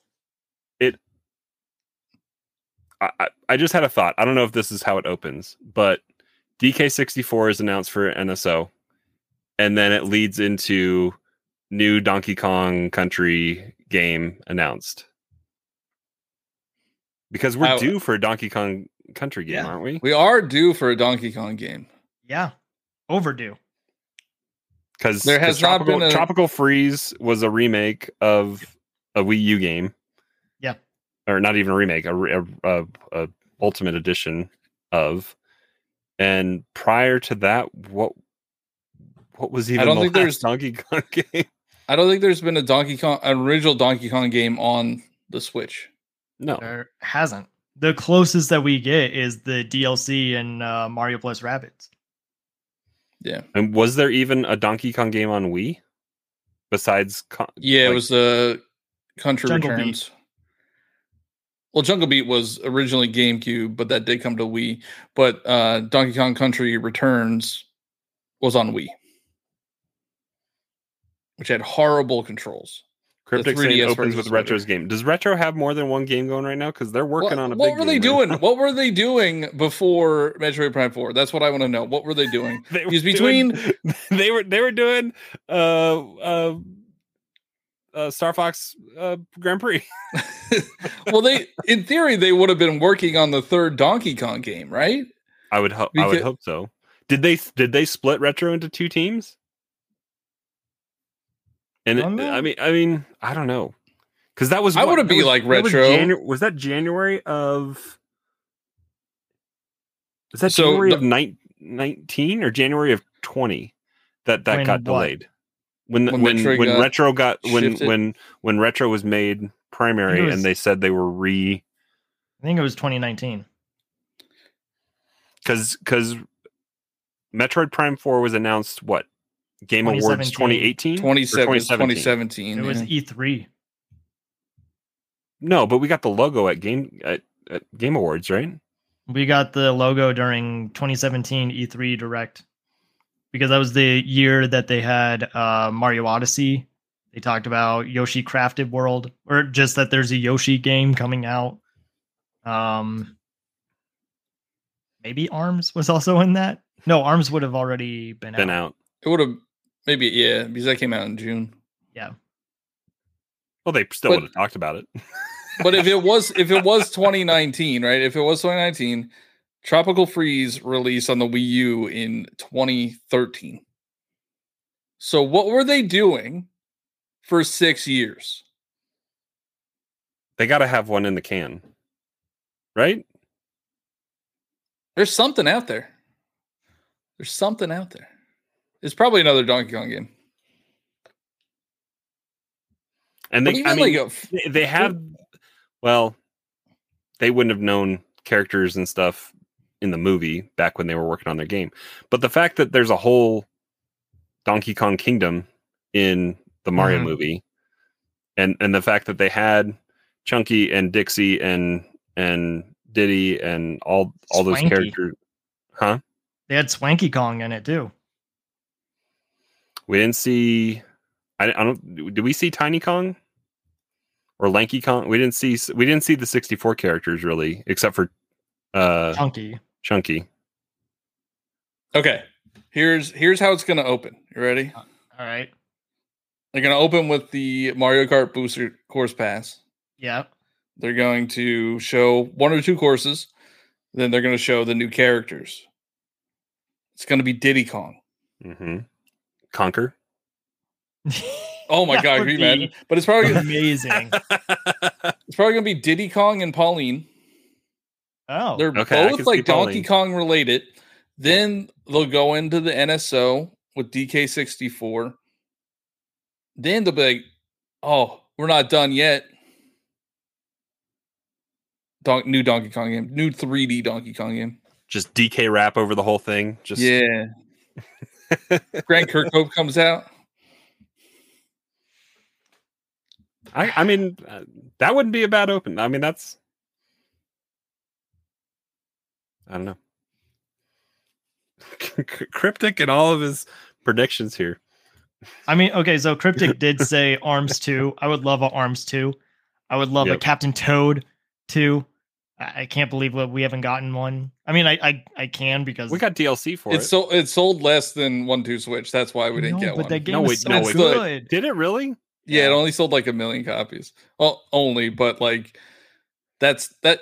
I just had a thought. I don't know if this is how it opens, but DK64 is announced for NSO, and then it leads into new Donkey Kong Country game announced. Because we're due for a Donkey Kong Country game, aren't we? We are due for a Donkey Kong game. Yeah, overdue. Because there has not been Tropical Freeze was a remake of a Wii U game. Yeah. Or not even a remake, a ultimate edition of, and prior to that, what was even the last Donkey Kong game? I don't think there's been an original Donkey Kong game on the Switch. No, there hasn't. The closest that we get is the DLC in Mario Plus Rabbids. Yeah, and was there even a Donkey Kong game on Wii besides? It was the Country Returns. Well, Jungle Beat was originally GameCube, but that did come to Wii. But Donkey Kong Country Returns was on Wii, which had horrible controls. Cryptic City opens with Retro's game. Does Retro have more than one game going right now? Because they're working on a big game. What were they doing before Metroid Prime 4? That's what I want to know. What were they doing? They were doing Star Fox Grand Prix. Well, in theory, they would have been working on the third Donkey Kong game, right? I would hope so. Did they split Retro into two teams? And I mean, I don't know, because that was Retro. Was that January of? Is that January of 19 or January of 20? That got delayed. When Retro was made primary, and they said they were I think it was 2019. Because Metroid Prime 4 was announced what? Game Awards 2018? 2017. It was E3. No, but we got the logo at Game Awards, right? We got the logo during 2017 E3 Direct. Because that was the year that they had Mario Odyssey. They talked about Yoshi Crafted World, or just that there's a Yoshi game coming out. Maybe ARMS was also in that. No, ARMS would have already been out. It would have because that came out in June. Yeah. Well, they still would have talked about it. But if it was 2019, right? If it was 2019, Tropical Freeze released on the Wii U in 2013. So what were they doing for 6 years? They got to have one in the can, right? There's something out there. There's something out there. It's probably another Donkey Kong game. And they wouldn't have known characters and stuff in the movie back when they were working on their game. But the fact that there's a whole Donkey Kong Kingdom in the Mario movie, and the fact that they had Chunky and Dixie and Diddy and all those characters, huh? They had Swanky Kong in it too. We didn't see. I don't. Did we see Tiny Kong or Lanky Kong? We didn't see the 64 characters really, except for Chunky. Okay, here's how it's gonna open. You ready? All right. They're gonna open with the Mario Kart Booster Course Pass. Yeah. They're going to show one or two courses. Then they're going to show the new characters. It's going to be Diddy Kong. Mm-hmm. Conker. Oh my God. Man. But it's probably amazing. It's probably going to be Diddy Kong and Pauline. Oh, they're both like Donkey Kong related. Then they'll go into the NSO with DK64. Then they'll be like, oh, we're not done yet. New Donkey Kong game, new 3D Donkey Kong game. Just DK rap over the whole thing. Just yeah. Grant Kirkhope comes out. I mean, that wouldn't be a bad open. I mean, that's. I don't know. Cryptic and all of his predictions here. I mean, okay, so Cryptic did say Arms 2. I would love a Arms 2. I would love a Captain Toad 2. I can't believe what we haven't gotten one. I mean, I can because we got DLC for it. So it sold less than 1-2 Switch. That's why we didn't get one. That game was so good. Did it really? Yeah, it only sold like 1 million copies. Well, only, but like that's the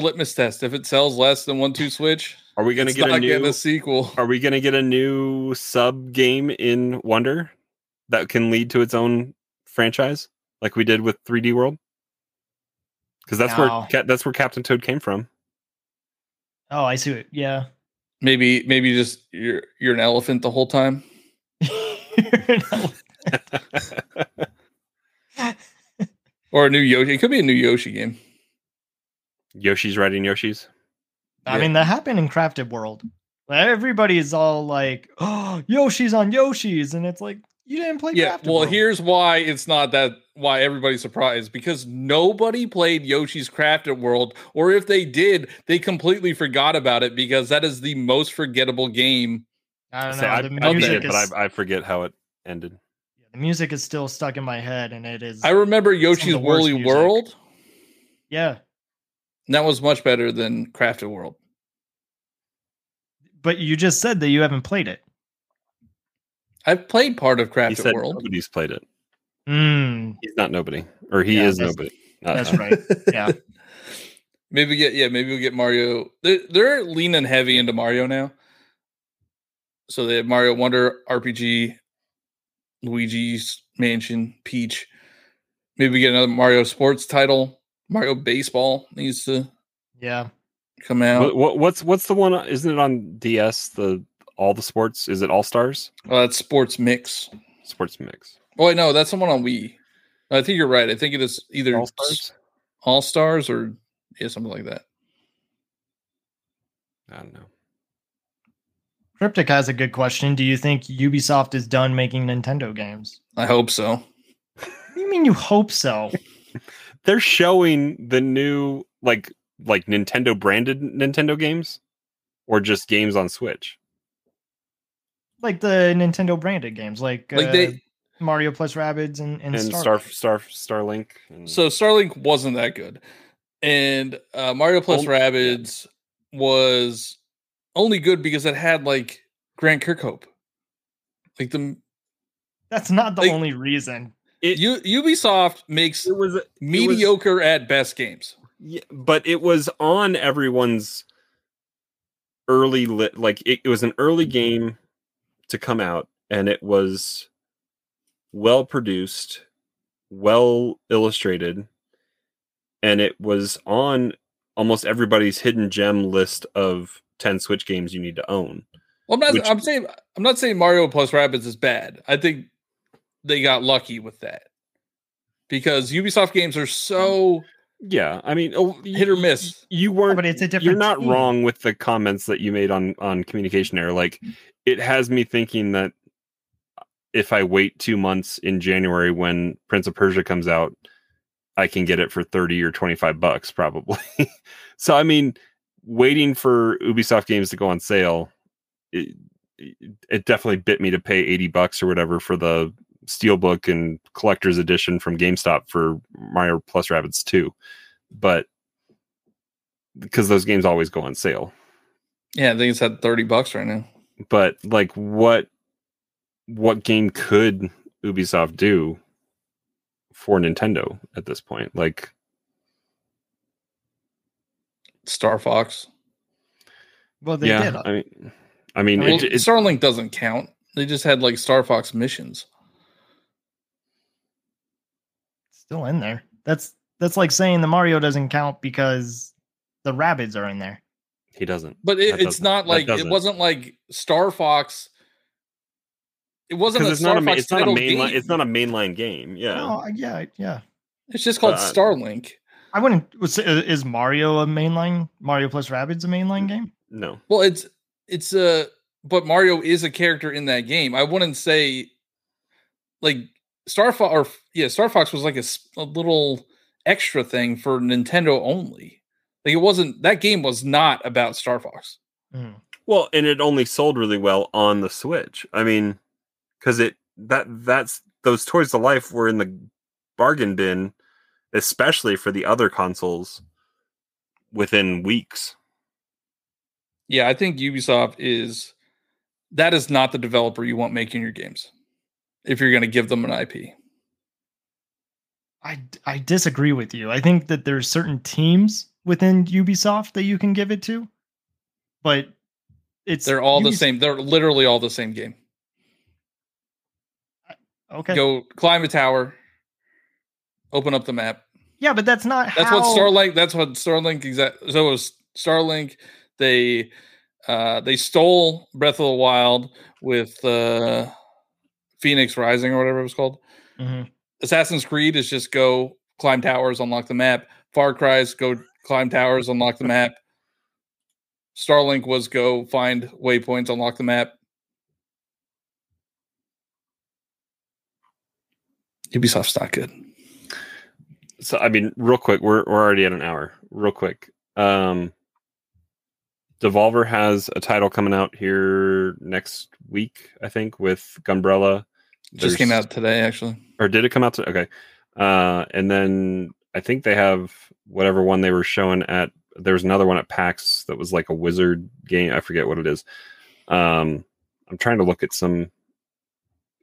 litmus test. If it sells less than 1-2 Switch, are we going to get a sequel? Are we going to get a new sub game in Wonder that can lead to its own franchise, like we did with 3D World? Because that's where Captain Toad came from. Oh, I see it. Yeah, maybe just you're an elephant the whole time. You're an elephant. Or a new Yoshi. It could be a new Yoshi game. Yoshi's riding Yoshi's. I mean, that happened in Crafted World. Everybody is all like, "Oh, Yoshi's on Yoshi's," and it's like, you didn't play Crafted World. Well, here's why it's not that. Why everybody's surprised, because nobody played Yoshi's Crafted World, or if they did, they completely forgot about it because that is the most forgettable game. I don't know. I forget how it ended. The music is still stuck in my head, and it is. I remember Yoshi's Woolly World. Yeah, and that was much better than Crafted World. But you just said that you haven't played it. I've played part of Crafted World. Nobody's played it. He's not nobody, or he is nobody. That's right. Yeah. Maybe we'll get Mario. They're leaning heavy into Mario now. So they have Mario Wonder, RPG, Luigi's Mansion, Peach. Maybe we get another Mario sports title. Mario Baseball needs to come out. What's the one? Isn't it on DS? All the sports? Is it All Stars? It's Sports Mix. Sports Mix. Oh, wait, no, that's someone on Wii. I think you're right. I think it is either All Stars or something like that. I don't know. Cryptic has a good question. Do you think Ubisoft is done making Nintendo games? I hope so. What do you mean you hope so? They're showing the new, like Nintendo branded Nintendo games, or just games on Switch? Like the Nintendo branded games, like they. Mario plus Rabbids and Starlink. So Starlink wasn't that good. And Mario plus Rabbids was only good because it had like Grant Kirkhope. That's not the only reason. Ubisoft makes mediocre at best games. Yeah, but it was on everyone's early it was an early game to come out, and it was well produced, well illustrated, and it was on almost everybody's hidden gem list of 10 Switch games you need to own. Well, I'm not saying Mario plus Rabbids is bad. I think they got lucky with that because Ubisoft games are so hit or miss. You weren't, but it's a different. You're not wrong with the comments that you made on Communication Error. Like, it has me thinking that if I wait 2 months in January when Prince of Persia comes out, I can get it for $30 or $25 probably. So, I mean, waiting for Ubisoft games to go on sale, it definitely bit me to pay $80 or whatever for the Steelbook and collector's edition from GameStop for Mario plus Rabbids 2, but because those games always go on sale. Yeah, I think it's at $30 right now. But like, what game could Ubisoft do for Nintendo at this point? Like Star Fox. Well, they did. I mean, well, Starlink doesn't count. They just had like Star Fox missions. Still in there. That's like saying the Mario doesn't count because the Rabbids are in there. He doesn't. But it's not like it wasn't like Star Fox. It wasn't a Star Fox. It's not a mainline. It's not a mainline game. Yeah. No, yeah. It's just called Starlink. I wouldn't. Is Mario a mainline? Mario plus Rabbids a mainline game? No. Well, it's a. But Mario is a character in that game. I wouldn't say like. Star Fox was like a little extra thing for Nintendo only. Like it wasn't, that game was not about Star Fox. Mm. Well, and it only sold really well on the Switch. I mean, because that's those Toys to Life were in the bargain bin, especially for the other consoles, within weeks. Yeah, I think Ubisoft is not the developer you want making your games. If you're going to give them an IP. I disagree with you. I think that there's certain teams within Ubisoft that you can give it to, but they're all the same. They're literally all the same game. Okay. Go climb a tower, open up the map. Yeah, but that's not that's what Starlink so it was Starlink. They stole Breath of the Wild with Phoenix Rising or whatever it was called. Mm-hmm. Assassin's Creed is just go climb towers, unlock the map. Far Cry's go climb towers, unlock the map. Starlink was go find waypoints, unlock the map. Ubisoft's not good. So I mean, real quick, we're already at an hour. Real quick, Devolver has a title coming out here next week, I think, with Gunbrella. Just came out today, actually. Or did it come out today? Okay. And then I think they have whatever one they were showing at... There was another one at PAX that was like a wizard game. I forget what it is. I'm trying to look at some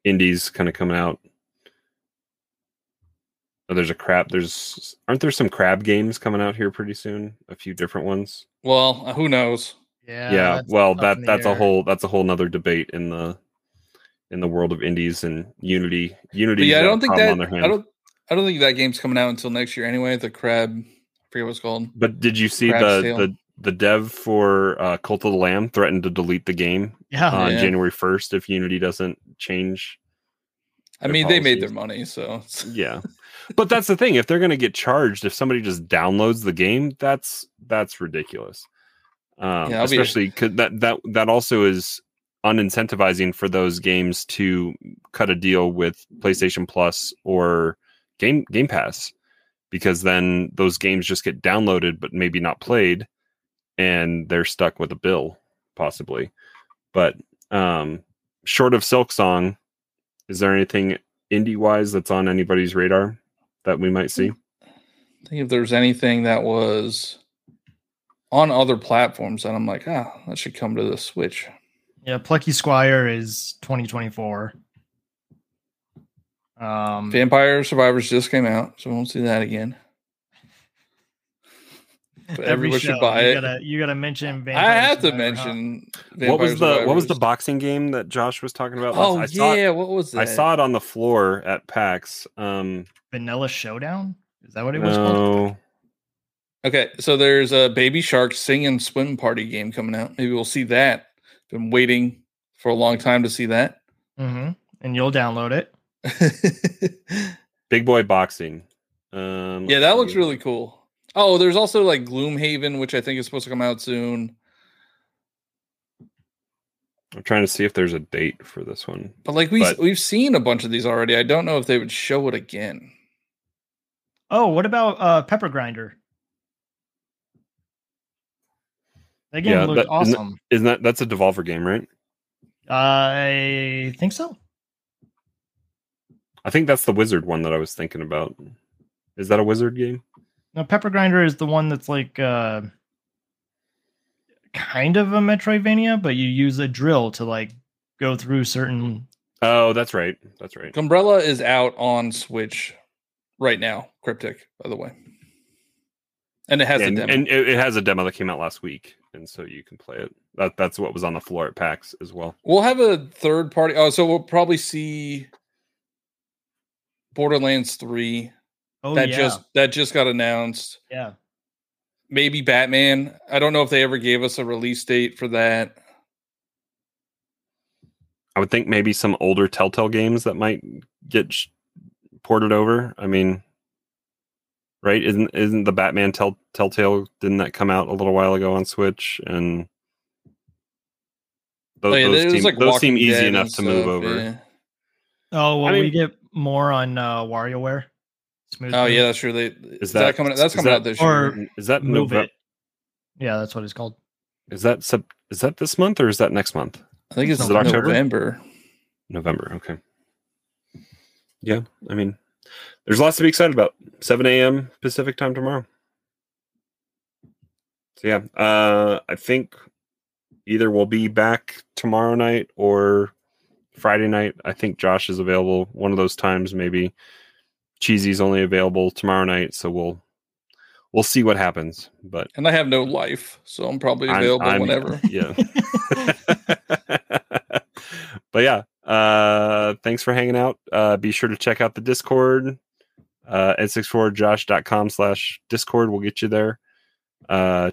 indies kind of coming out. Oh, there's a crab. Aren't there some crab games coming out here pretty soon? A few different ones. Well, who knows? Yeah. Well, that's a whole nother debate in the world of indies and Unity. Unity. Yeah, I don't think that game's coming out until next year anyway. The crab, I forget what it's called. But did you see the dev for Cult of the Lamb threatened to delete the game on January 1st if Unity doesn't change? I mean, policies. They made their money, so yeah. But that's the thing. If they're going to get charged, if somebody just downloads the game, that's ridiculous. Especially because that also is unincentivizing for those games to cut a deal with PlayStation Plus or Game Pass, because then those games just get downloaded but maybe not played, and they're stuck with a bill possibly. But short of Silk Song, is there anything indie wise that's on anybody's radar that we might see? I think if there's anything that was on other platforms and I'm like, that should come to the Switch. Yeah, Plucky Squire is 2024. Vampire Survivors just came out, so we won't see that again. Everyone should buy it. You gotta mention Vampire Survivor. I have to mention Vampire What was the boxing game that Josh was talking about? Oh, what was that? I saw it on the floor at PAX. Vanilla Showdown? Is that what it was called? Okay, so there's a Baby Shark Sing and Swim Party game coming out. Maybe we'll see that. Been waiting for a long time to see that. Mm-hmm. And you'll download it. Big Boy Boxing. Yeah, that looks really cool. Oh, there's also like Gloomhaven, which I think is supposed to come out soon. I'm trying to see if there's a date for this one. But like we've seen a bunch of these already. I don't know if they would show it again. Oh, what about Pepper Grinder? That game looked awesome. Isn't that's a Devolver game, right? I think so. I think that's the Wizard one that I was thinking about. Is that a Wizard game? No, Pepper Grinder is the one that's like kind of a Metroidvania, but you use a drill to like go through certain. Oh, that's right. That's right. Gumbrella is out on Switch right now. Cryptic, by the way. And it has a demo. And it has a demo that came out last week. And so you can play it. That's what was on the floor at PAX as well. We'll have a third party. Oh, so we'll probably see Borderlands 3. Oh, that just got announced. Yeah. Maybe Batman. I don't know if they ever gave us a release date for that. I would think maybe some older Telltale games that might get ported over. I mean, right? Isn't the Batman Telltale, didn't that come out a little while ago on Switch? And those seem easy enough to move over. Yeah. Oh, we get more on WarioWare. Smooth oh, movie. Yeah, that's true. Is that coming? That's coming out this year. Is that November? Yeah, that's what it's called. Is that this month or is that next month? I think it's November. November. Okay. Yeah, I mean, there's lots to be excited about. 7 a.m. Pacific time tomorrow. So yeah, I think either we'll be back tomorrow night or Friday night. I think Josh is available one of those times, maybe. Cheesy's only available tomorrow night, so we'll see what happens. But and I have no life, so I'm probably available whenever. Yeah. But yeah, thanks for hanging out. Be sure to check out the Discord n64josh.com/Discord. We'll get you there.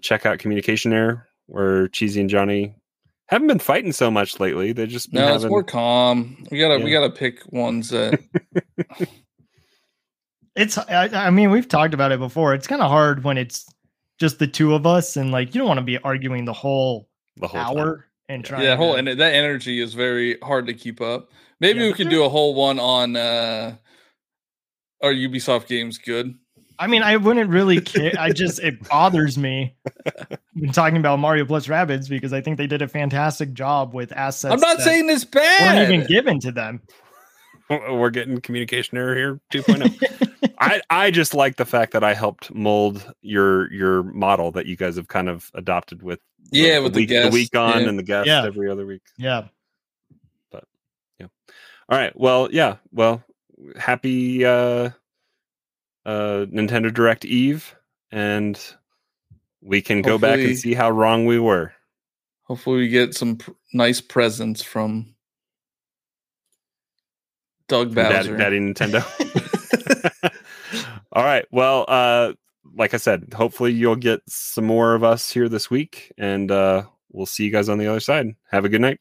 Check out Communication Error, where Cheesy and Johnny haven't been fighting so much lately. They just been it's more calm. We gotta pick ones that. I mean, we've talked about it before. It's kind of hard when it's just the two of us, and like you don't want to be arguing the whole hour time. And trying. Yeah, and that energy is very hard to keep up. Maybe we could do a whole one on are Ubisoft games good? I mean, I wouldn't really care. It bothers me when talking about Mario plus Rabbids because I think they did a fantastic job with assets. I'm not saying it's bad. Weren't even given to them. We're getting Communication Error here 2.0. I just like the fact that I helped mold your model that you guys have kind of adopted with the week on and the guest every other week. Yeah. But yeah. All right. Well, yeah. Well, happy Nintendo Direct Eve, and we can go back and see how wrong we were. Hopefully we get some nice presents from Doug Bowser. Daddy Nintendo. All right. Well, like I said, hopefully you'll get some more of us here this week, and we'll see you guys on the other side. Have a good night.